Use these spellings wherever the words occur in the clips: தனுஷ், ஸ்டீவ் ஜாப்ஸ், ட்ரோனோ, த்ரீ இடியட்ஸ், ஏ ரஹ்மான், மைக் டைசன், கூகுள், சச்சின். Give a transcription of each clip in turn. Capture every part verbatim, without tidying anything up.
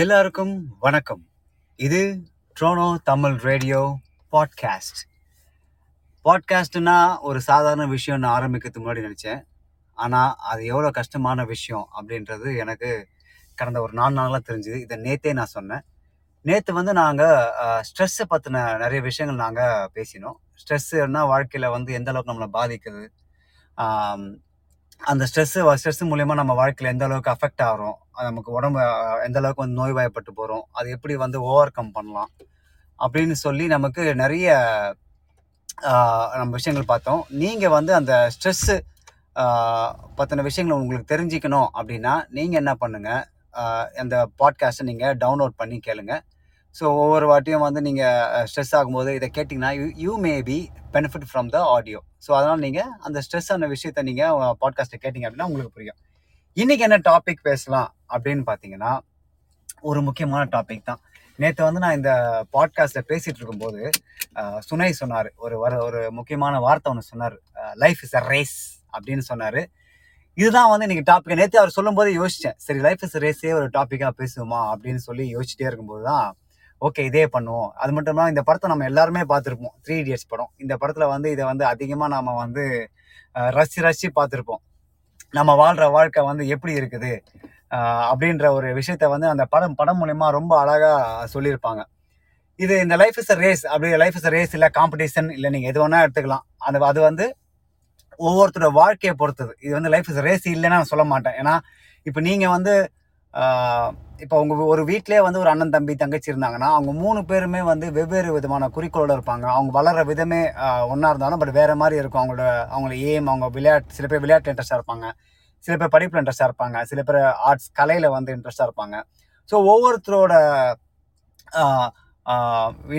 எல்லாருக்கும் வணக்கம். இது ட்ரோனோ தமிழ் ரேடியோ பாட்காஸ்ட். பாட்காஸ்ட்னா ஒரு சாதாரண விஷயம்னு ஆரம்பிக்கிறதுக்கு முன்னாடி நினச்சேன். ஆனால் அது எவ்வளோ கஷ்டமான விஷயம் அப்படின்றது எனக்கு கடந்த ஒரு நாலு நாளாக தெரிஞ்சுது. இதை நேற்றே நான் சொன்னேன். நேற்று வந்து நாங்கள் ஸ்ட்ரெஸ்ஸை பற்றின நிறைய விஷயங்கள் நாங்கள் பேசினோம். ஸ்ட்ரெஸ்ஸுன்னா வாழ்க்கையில் வந்து எந்த அளவுக்கு நம்மளை பாதிக்குது, அந்த ஸ்ட்ரெஸ்ஸு ஸ்ட்ரெஸ்ஸு மூலயமா நம்ம வாழ்க்கையில் எந்த அளவுக்கு அஃபெக்ட் ஆகிறோம், நமக்கு உடம்பு எந்த அளவுக்கு வந்து நோய்வாய்ப்பட்டு போகிறோம், அது எப்படி வந்து ஓவர் கம் பண்ணலாம் அப்படின்னு சொல்லி நமக்கு நிறைய நம்ம விஷயங்கள் பார்த்தோம். நீங்கள் வந்து அந்த ஸ்ட்ரெஸ்ஸு பற்றின விஷயங்களை உங்களுக்கு தெரிஞ்சுக்கணும் அப்படின்னா நீங்கள் என்ன பண்ணுங்கள், அந்த பாட்காஸ்ட்டை நீங்கள் டவுன்லோட் பண்ணி கேளுங்க. ஸோ ஒவ்வொரு வாட்டியும் வந்து நீங்கள் ஸ்ட்ரெஸ் ஆகும்போது இதை கேட்டிங்கன்னா you you may be benefit from the audio. So அதனால் நீங்கள் அந்த ஸ்ட்ரெஸ்ஸான விஷயத்தை நீங்கள் பாட்காஸ்ட்டை கேட்டிங்க அப்படின்னா உங்களுக்கு புரியும். இன்றைக்கி என்ன டாபிக் பேசலாம் அப்படின்னு பார்த்தீங்கன்னா ஒரு முக்கியமான டாபிக் தான். நேற்று வந்து நான் இந்த பாட்காஸ்ட்டில் பேசிகிட்டு இருக்கும்போது சுனை சொன்னார், ஒரு வர ஒரு முக்கியமான வார்த்தை ஒன்று சொன்னார், லைஃப் இஸ் அ ரேஸ் அப்படின்னு சொன்னார். இதுதான் வந்து இன்றைக்கி டாப்பிக்கை. நேற்று அவர் சொல்லும்போது யோசித்தேன், சரி லைஃப் இஸ் ரேஸே ஒரு டாப்பிக்காக பேசுவோமா அப்படின்னு சொல்லி யோசிச்சிட்டே இருக்கும்போது தான் ஓகே இதே பண்ணுவோம். அது மட்டும் இல்லாமல் இந்த படத்தை நம்ம எல்லாருமே பார்த்துருப்போம், த்ரீ இடியட்ஸ் படம். இந்த படத்தில் வந்து இதை வந்து அதிகமாக நாம் வந்து ரசி ரசி பார்த்துருப்போம். நம்ம வாழ்கிற வாழ்க்கை வந்து எப்படி இருக்குது அப்படின்ற ஒரு விஷயத்த வந்து அந்த படம் படம் மூலயமா ரொம்ப அழகாக சொல்லியிருப்பாங்க. இது இந்த லைஃப் இஸ் அ ரேஸ் அப்படி லைஃப் இஸ் அ ரேஸ் இல்லை காம்படிஷன் இல்லை, நீங்கள் எது வேணால் எடுத்துக்கலாம். அந்த அது வந்து ஒவ்வொருத்தரோட வாழ்க்கையை பொறுத்தது. இது வந்து லைஃப் இஸ் அ ரேஸ் இல்லைன்னு நான் சொல்ல மாட்டேன். ஏன்னா இப்போ நீங்கள் வந்து இப்போ அவங்க ஒரு வீட்டிலே வந்து ஒரு அண்ணன் தம்பி தங்கச்சி இருந்தாங்கன்னா அவங்க மூணு பேருமே வந்து வெவ்வேறு விதமான குறிக்கோளோடு இருப்பாங்க. அவங்க வளர்கிற விதமே ஒன்றா இருந்தாலும் பட் வேறு மாதிரி இருக்கும். அவங்களோட அவங்களோட எய்ம், அவங்க விளையாட்டு, சில பேர் விளையாட்டு இன்ட்ரெஸ்ட்டாக இருப்பாங்க, சில பேர் படிப்பில் இன்ட்ரெஸ்ட்டாக இருப்பாங்க, சில பேர் ஆர்ட்ஸ் கலையில் வந்து இன்ட்ரெஸ்ட்டாக இருப்பாங்க. ஸோ ஒவ்வொருத்தரோட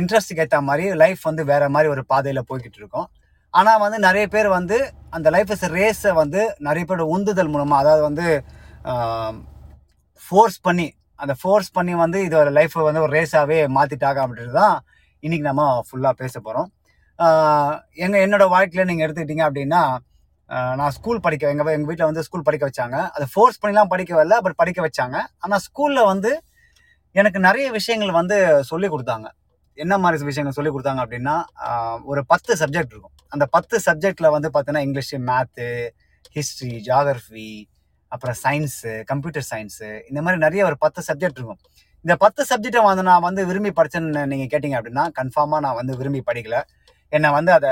இன்ட்ரெஸ்ட்டுக்கு ஏற்ற மாதிரி லைஃப் வந்து வேறு மாதிரி ஒரு பாதையில் போய்கிட்டு இருக்கும். ஆனால் வந்து நிறைய பேர் வந்து அந்த லைஃப் இஸ் ரேஸை வந்து நிறைய பேரோட உந்துதல் மூலமாக, அதாவது வந்து ஃபோர்ஸ் பண்ணி அந்த ஃபோர்ஸ் பண்ணி வந்து இது ஒரு லைஃப்பை வந்து ஒரு ரேஸாகவே மாற்றிட்டாங்க அப்படின்றது தான் இன்றைக்கி நம்ம ஃபுல்லாக பேச போகிறோம். எங்கள் என்னோடய வாழ்க்கையில் நீங்கள் எடுத்துக்கிட்டிங்க அப்படின்னா நான் ஸ்கூல் படிக்க எங்கள் எங்கள் வீட்டில் வந்து ஸ்கூல் படிக்க வச்சாங்க. அதை ஃபோர்ஸ் பண்ணிலாம் படிக்க வரல, பட் படிக்க வச்சாங்க. ஆனால் ஸ்கூலில் வந்து எனக்கு நிறைய விஷயங்கள் வந்து சொல்லிக் கொடுத்தாங்க. என்ன மாதிரி விஷயங்கள் சொல்லிக் கொடுத்தாங்க அப்படின்னா ஒரு பத்து சப்ஜெக்ட் இருக்கும். அந்த பத்து சப்ஜெக்டில் வந்து பார்த்தீங்கன்னா இங்கிலீஷு, மேத்து, ஹிஸ்ட்ரி, ஜியாகிரஃபி, அப்புறம் சயின்ஸு, கம்ப்யூட்டர் சயின்ஸு, இந்த மாதிரி நிறைய ஒரு பத்து சப்ஜெக்ட் இருக்கும். இந்த பத்து சப்ஜெக்டை வந்து நான் வந்து விரும்பி படித்தேன்னு நீங்கள் கேட்டிங்க அப்படின்னா கன்ஃபார்மாக நான் வந்து விரும்பி படிக்கலை. என்னை வந்து அதை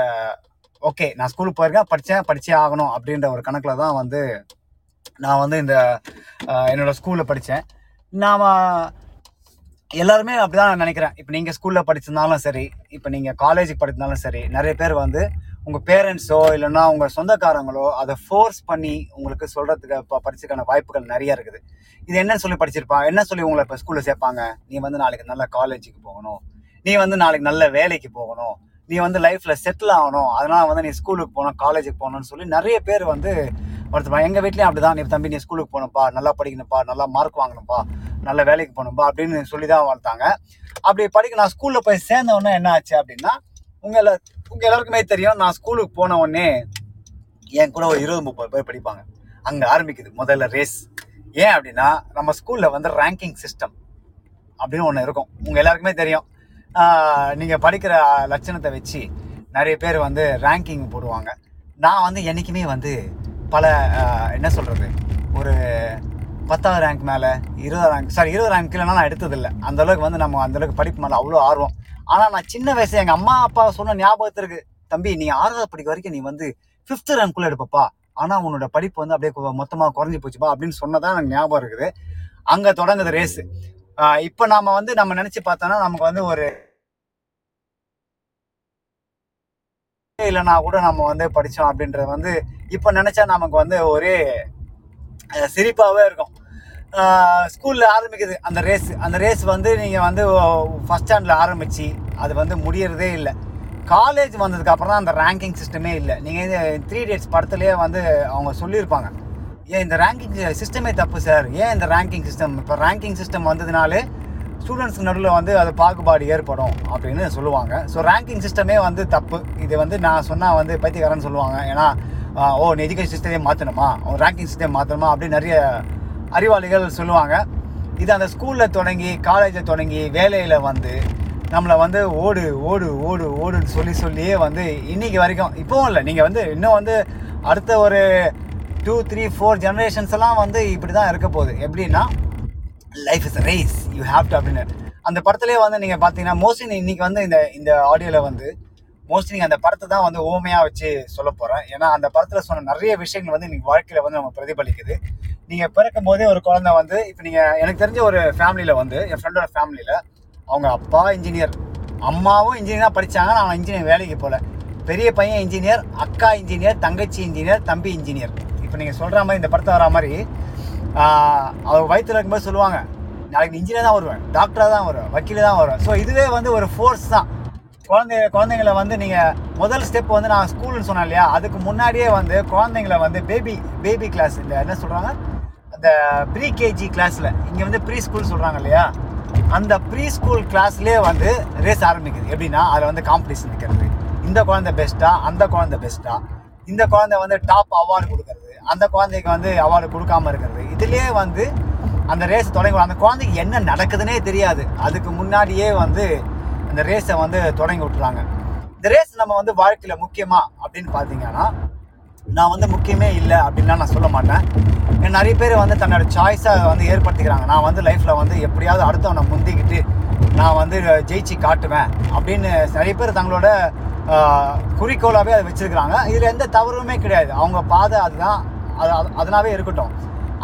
ஓகே நான் ஸ்கூலுக்கு போயிருக்கேன், படித்தேன், படித்தே ஆகணும் அப்படின்ற ஒரு கணக்கில் தான் வந்து நான் வந்து இந்த என்னோடய ஸ்கூலில் படித்தேன். நாம் எல்லாருமே அப்படி தான் நினைக்கிறேன். இப்போ நீங்கள் ஸ்கூலில் படிச்சிருந்தாலும் சரி, இப்போ நீங்கள் காலேஜுக்கு படிச்சிருந்தாலும் சரி, நிறைய பேர் வந்து உங்கள் பேரண்ட்ஸோ இல்லைன்னா உங்கள் சொந்தக்காரங்களோ அதை ஃபோர்ஸ் பண்ணி உங்களுக்கு சொல்கிறதுக்கு இப்போ படிச்சதுக்கான வாய்ப்புகள் நிறையா இருக்குது. இது என்னன்னு சொல்லி படிச்சிருப்பாங்க, என்ன சொல்லி உங்களை இப்போ ஸ்கூலில் சேர்ப்பாங்க, நீ வந்து நாளைக்கு நல்ல காலேஜுக்கு போகணும், நீ வந்து நாளைக்கு நல்ல வேலைக்கு போகணும், நீ வந்து லைஃப்பில் செட்டில் ஆகணும், அதனால் வந்து நீ ஸ்கூலுக்கு போகணும், காலேஜுக்கு போகணும்னு சொல்லி நிறைய பேர் வந்து வருத்தப்பாங்க. எங்கள் வீட்லேயும் அப்படி தான், நீ தம்பி நீ ஸ்கூலுக்கு போகணும்ப்பா, நல்லா படிக்கணும்ப்பா, நல்லா மார்க் வாங்கணும்ப்பா, நல்ல வேலைக்கு போகணும்ப்பா அப்படின்னு சொல்லி தான் வளர்த்தாங்க. அப்படி படிக்க நான் ஸ்கூலில் போய் சேர்ந்தவொன்னே என்ன ஆச்சு அப்படின்னா உங்களை உங்கள் எல்லாருக்குமே தெரியும், நான் ஸ்கூலுக்கு போன உடனே என் கூட ஒரு இருபது முப்பது பேர் படிப்பாங்க. அங்கே ஆரம்பிக்குது முதல்ல ரேஸ். ஏன் அப்படின்னா நம்ம ஸ்கூலில் வந்து ரேங்கிங் சிஸ்டம் அப்படின்னு ஒன்று இருக்கும். உங்கள் எல்லாருக்குமே தெரியும், நீங்கள் படிக்கிற லட்சணத்தை வச்சு நிறைய பேர் வந்து ரேங்கிங் போடுவாங்க. நான் வந்து என்றைக்குமே வந்து பல என்ன சொல்கிறது ஒரு பத்தாவது ரேங்க் மேலே இருபது ரேங்க் சாரி இருபது ரேங்க் இல்லைனா நான் எடுத்ததில்லை. அந்தளவுக்கு வந்து நம்ம அந்தளவுக்கு படிப்பு மேலே அவ்வளோ ஆர்வம். ஆனால் நான் சின்ன வயசு எங்கள் அம்மா அப்பா சொன்ன ஞாபகத்திற்கு, தம்பி நீ ஆறாவது படிக்க வரைக்கும் நீ வந்து ஃபிஃப்த்து ரேங்க்குள்ளே எடுப்பப்பா, ஆனால் உன்னோட படிப்பு வந்து அப்படியே மொத்தமாக குறைஞ்சி போச்சுப்பா அப்படின்னு சொன்னதான் எனக்கு ஞாபகம் இருக்குது. அங்கே தொடங்குது ரேஸு. இப்போ நாம் வந்து நம்ம நினச்சி பார்த்தோன்னா நமக்கு வந்து ஒரு இல்லைனா கூட நம்ம வந்து படித்தோம் அப்படின்றது வந்து இப்போ நினச்சா நமக்கு வந்து ஒரே சிரிப்பாகவே இருக்கும். ஸ்கூலில் ஆரம்பிக்குது அந்த ரேஸ். அந்த ரேஸ் வந்து நீங்கள் வந்து ஃபஸ்ட் ஸ்டாண்டில் ஆரம்பித்து அது வந்து முடியறதே இல்லை. காலேஜ் வந்ததுக்கப்புறம் தான் அந்த ரேங்கிங் சிஸ்டமே இல்லை. நீங்கள் இது த்ரீ இடியட்ஸ் படத்துலேயே வந்து அவங்க சொல்லியிருப்பாங்க, ஏன் இந்த ரேங்கிங் சிஸ்டமே தப்பு சார், ஏன் இந்த ரேங்கிங் சிஸ்டம், இப்போ ரேங்கிங் சிஸ்டம் வந்ததுனாலே ஸ்டூடெண்ட்ஸுக்கு நடுவில் வந்து அது பாகுபாடு ஏற்படும் அப்படின்னு சொல்லுவாங்க. ஸோ ரேங்கிங் சிஸ்டமே வந்து தப்பு. இது வந்து நான் சொன்னால் வந்து பைத்தியக்காரன்னு சொல்லுவாங்க. ஏன்னா ஓ எஜுகேஷன் சிஸ்டமே மாற்றணுமா, ரேங்கிங் சிஸ்டம் மாற்றணுமா அப்படின்னு நிறைய அறிவாளிகள் சொல்லுவாங்க. இது அந்த ஸ்கூலில் தொடங்கி காலேஜில் தொடங்கி வேலையில் வந்து நம்மளை வந்து ஓடு ஓடு ஓடு ஓடுன்னு சொல்லி சொல்லியே வந்து இன்றைக்கி வரைக்கும் இப்போவும் இல்லை. நீங்கள் வந்து இன்னும் வந்து அடுத்த ஒரு டூ த்ரீ ஃபோர் ஜெனரேஷன்ஸ் எல்லாம் வந்து இப்படி தான் இருக்க போகுது. எப்படின்னா life is race you have to அப்படின்னு அந்த படத்துலேயே வந்து நீங்கள் பார்த்தீங்கன்னா மோஸ்ட்லி இன்றைக்கி வந்து இந்த இந்த ஆடியோவில் வந்து மோஸ்ட்லி நீங்கள் அந்த படத்தை தான் வந்து ஓமையாக வச்சு சொல்ல போகிறேன். ஏன்னா அந்த படத்தில் சொன்ன நிறைய விஷயங்கள் வந்து இன்றைக்கி வாழ்க்கையில் வந்து நம்ம பிரதிபலிக்குது. நீங்கள் பிறக்கும் போதே ஒரு குழந்தை வந்து இப்போ நீங்கள் எனக்கு தெரிஞ்ச ஒரு ஃபேமிலியில் வந்து என் ஃப்ரெண்டோட ஃபேமிலியில் அவங்க அப்பா இன்ஜினியர், அம்மாவும் இன்ஜினியர் தான் படித்தாங்க. நான் இன்ஜினியர் வேலைக்கு போகல. பெரிய பையன் இன்ஜினியர், அக்கா இன்ஜினியர், தங்கச்சி இன்ஜினியர், தம்பி இன்ஜினியர். இப்போ நீங்கள் சொல்கிற மாதிரி இந்த படத்தை வர மாதிரி அவர் வயிற்றில் இருக்கும்போது சொல்லுவாங்க, நாளைக்கு இன்ஜினியர் தான் வருவேன், டாக்டராக தான் வருவேன், வக்கீல் தான் வருவேன். ஸோ இதுவே வந்து ஒரு ஃபோர்ஸ் தான். குழந்தை குழந்தைங்களை வந்து நீங்கள் முதல் ஸ்டெப் வந்து நான் ஸ்கூல்னு சொன்னேன் இல்லையா, அதுக்கு முன்னாடியே வந்து குழந்தைங்களை வந்து பேபி பேபி கிளாஸ் இல்லை என்ன சொல்கிறாங்க அந்த ப்ரீ கேஜி கிளாஸில், இங்கே வந்து ப்ரீ ஸ்கூல் சொல்கிறாங்க இல்லையா, அந்த ப்ரீ ஸ்கூல் கிளாஸ்லேயே வந்து ரேஸ் ஆரம்பிக்குது. எப்படின்னா அதில் வந்து காம்படிஷன் வைக்கிறது, இந்த குழந்தை பெஸ்ட்டாக அந்த குழந்தை பெஸ்ட்டாக, இந்த குழந்தை வந்து டாப் அவார்டு கொடுக்கறது, அந்த குழந்தைக்கு வந்து அவார்டு கொடுக்காமல் இருக்கிறது, இதுலேயே வந்து அந்த ரேஸ் தொடங்கி அந்த குழந்தைக்கு என்ன நடக்குதுன்னே தெரியாது. அதுக்கு முன்னாடியே வந்து இந்த ரேஸை வந்து தொடங்கி விட்டுறாங்க. இந்த ரேஸ் நம்ம வந்து வாழ்க்கையில் முக்கியமாக அப்படின்னு பார்த்தீங்கன்னா நான் வந்து முக்கியமே இல்லை அப்படின்லாம் நான் சொல்ல மாட்டேன். ஏன்னா நிறைய பேர் வந்து தன்னோட சாய்ஸை வந்து ஏற்படுத்திக்கிறாங்க. நான் வந்து லைஃப்பில் வந்து எப்படியாவது அடுத்தவனை முந்திக்கிட்டு நான் வந்து ஜெயிச்சு காட்டுவேன் அப்படின்னு நிறைய பேர் தங்களோட குறிக்கோளாகவே அதை வச்சுருக்கிறாங்க. இதில் எந்த தவறுமே கிடையாது. அவங்க பாதை அதுதான், அது அதனாவே இருக்கட்டும்.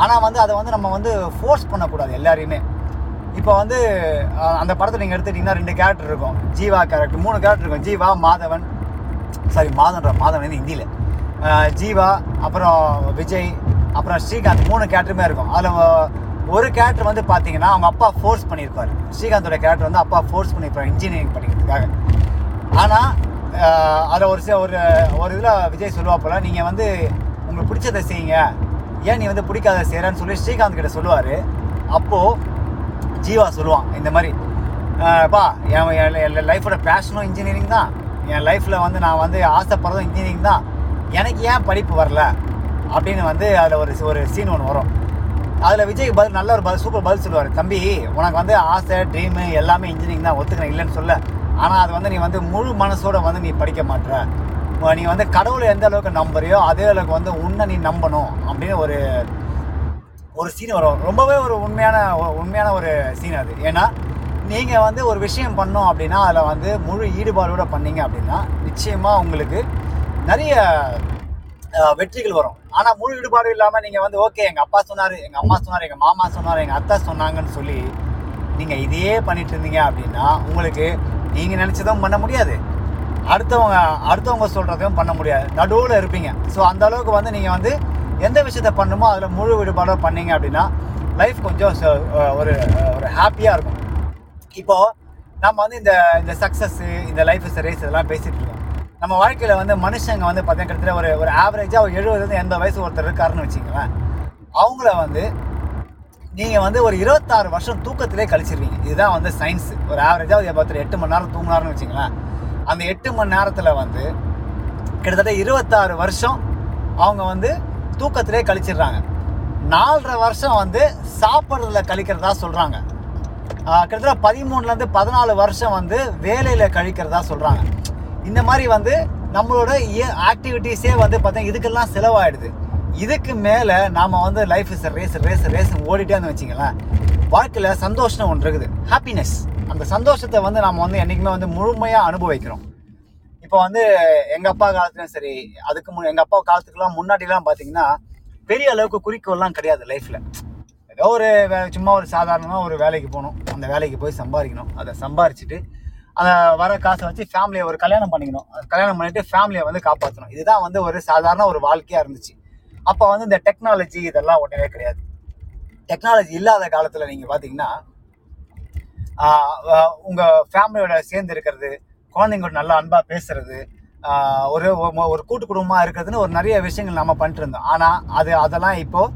ஆனால் வந்து அதை வந்து நம்ம வந்து ஃபோர்ஸ் பண்ணக்கூடாது எல்லாரையுமே. இப்போ வந்து அந்த படத்தை நீங்கள் எடுத்துக்கிட்டிங்கன்னா ரெண்டு கேரக்டர் இருக்கும், ஜீவா கேரக்டர், மூணு கேரக்டர் இருக்கும், ஜீவா, மாதவன், சாரி மாதவன்ற மாதவன் வந்து ஹிந்தியில் ஜீவா, அப்புறம் விஜய், அப்புறம் ஸ்ரீகாந்த், மூணு கேரக்டருமே இருக்கும். அதில் ஒரு கேரக்டர் வந்து பார்த்தீங்கன்னா அவங்க அப்பா ஃபோர்ஸ் பண்ணியிருப்பார். ஸ்ரீகாந்தோட கேரக்டர் வந்து அப்பா ஃபோர்ஸ் பண்ணியிருப்பார் இன்ஜினியரிங் படிக்கிறதுக்காக. ஆனால் அதில் ஒரு ஒரு ஒரு இதில் விஜய் சொல்லுவா போல், நீங்கள் வந்து உங்களுக்கு பிடிச்சதை செய்யுங்க, ஏன் நீ வந்து பிடிக்காத செய்கிறேன்னு சொல்லி ஸ்ரீகாந்த் கிட்ட சொல்லுவார். அப்போது ஜீவா சொல்லுவான், இந்த மாதிரி பா என் என் லைஃபோட பேஷனும் இன்ஜினியரிங் தான், என் லைஃப்பில் வந்து நான் வந்து ஆசைப்படுறதும் இன்ஜினியரிங் தான், எனக்கு ஏன் படிப்பு வரல அப்படின்னு வந்து அதில் ஒரு ஒரு சீன் ஒன்று வரும். அதில் விஜய் பதில் நல்ல ஒரு பதில் சூப்பர் பதில் சொல்லுவார், தம்பி உனக்கு வந்து ஆசை ட்ரீமு எல்லாமே இன்ஜினியரிங் தான், ஒத்துக்கிறேன் இல்லைன்னு சொல்ல, ஆனால் அது வந்து நீ வந்து முழு மனசோடு வந்து நீ படிக்க மாட்டேற, நீ வந்து கடவுளை எந்த அளவுக்கு நம்புறியோ அதே அளவுக்கு வந்து உன்னை நீ நம்பணும் அப்படின்னு ஒரு ஒரு சீன் வரும். ரொம்பவே ஒரு உண்மையான உண்மையான ஒரு சீன் அது. ஏன்னா நீங்கள் வந்து ஒரு விஷயம் பண்ணோம் அப்படின்னா அதில் வந்து முழு ஈடுபாடோடு பண்ணிங்க அப்படின்னா நிச்சயமாக உங்களுக்கு நிறைய வெற்றிகள் வரும். ஆனால் முழு ஈடுபாடும் இல்லாமல் நீங்கள் வந்து ஓகே எங்கள் அப்பா சொன்னார், எங்கள் அம்மா சொன்னார், எங்கள் மாமா சொன்னார், எங்கள் அத்தா சொன்னாங்கன்னு சொல்லி நீங்கள் இதே பண்ணிட்டு இருந்தீங்க அப்படின்னா உங்களுக்கு நீங்கள் நினச்சதும் பண்ண முடியாது, அடுத்தவங்க அடுத்தவங்க சொல்கிறதையும் பண்ண முடியாது, நடுவில் இருப்பீங்க. ஸோ அந்தளவுக்கு வந்து நீங்கள் வந்து எந்த விஷயத்தை பண்ணுமோ அதில் முழு ஈடுபாடாக பண்ணிங்க அப்படின்னா லைஃப் கொஞ்சம் ஒரு ஒரு ஹாப்பியாக இருக்கும். இப்போது நம்ம வந்து இந்த இந்த சக்ஸஸ்ஸு, இந்த லைஃப் இஸ் ரேஸ் இதெல்லாம் பேசிகிட்டு இருக்கோம். நம்ம வாழ்க்கையில் வந்து மனுஷங்க வந்து பார்த்தீங்கன்னா கிட்டத்தட்ட ஒரு ஒரு ஆவரேஜாக ஒரு எழுபதுலேருந்து எண்பது வயசு ஒருத்தர் இருக்காருன்னு வச்சுக்கோங்களேன். அவங்கள வந்து நீங்கள் வந்து ஒரு இருபத்தாறு வருஷம் தூக்கத்திலே கழிச்சிருவீங்க. இதுதான் வந்து சயின்ஸு. ஒரு ஆவரேஜாக ஒரு பத்து எட்டு மணி நேரம் தூங்கினாருன்னு வச்சுக்கோங்களேன். அந்த எட்டு மணி நேரத்தில் வந்து கிட்டத்தட்ட இருபத்தாறு வருஷம் அவங்க வந்து தூக்கத்திலே கழிச்சிடுறாங்க. நாலரை வருஷம் வந்து சாப்பிட்றதுல கழிக்கிறதா சொல்கிறாங்க. கிட்டத்தட்ட பதிமூணுலேருந்து பதினாலு வருஷம் வந்து வேலையில் கழிக்கிறதா சொல்கிறாங்க. இந்த மாதிரி வந்து நம்மளோட ஆக்டிவிட்டீஸே வந்து பார்த்தீங்கன்னா இதுக்கெல்லாம் செலவாயிடுது. இதுக்கு மேலே நாம் வந்து life is race race race ஓடிட்டே வந்து வச்சிங்களேன். வாழ்க்கையில் சந்தோஷம் ஒன்று இருக்குது, ஹாப்பினஸ். அந்த சந்தோஷத்தை வந்து நாம் வந்து என்றைக்குமே வந்து முழுமையாக அனுபவிக்கிறோம். இப்போ வந்து எங்கள் அப்பா காலத்துலேயும் சரி, அதுக்கு முன் எங்கள் அப்பா காலத்துக்குலாம் முன்னாடிலாம் பார்த்தீங்கன்னா பெரிய அளவுக்கு குறிக்கோள்லாம் கிடையாது லைஃப்பில். ஏதோ ஒரு வே சும்மா ஒரு சாதாரணமாக ஒரு வேலைக்கு போகணும், அந்த வேலைக்கு போய் சம்பாதிக்கணும், அதை சம்பாரிச்சுட்டு அதை வர காசை வச்சு ஃபேமிலியை ஒரு கல்யாணம் பண்ணிக்கணும், கல்யாணம் பண்ணிவிட்டு ஃபேமிலியை வந்து காப்பாற்றணும். இதுதான் வந்து ஒரு சாதாரண ஒரு வாழ்க்கையாக இருந்துச்சு. அப்போ வந்து இந்த டெக்னாலஜி இதெல்லாம் ஒன்றுமே கிடையாது. டெக்னாலஜி இல்லாத காலத்தில் நீங்கள் பார்த்தீங்கன்னா உங்கள் ஃபேமிலியோட சேர்ந்து இருக்கிறது, குழந்தைங்களோட நல்லா அன்பாக பேசுறது, ஒரு ஒரு கூட்டு குடும்பமாக இருக்கிறதுன்னு ஒரு நிறைய விஷயங்கள் நம்ம பண்ணிட்டு இருந்தோம். ஆனால் அது அதெல்லாம் இப்போது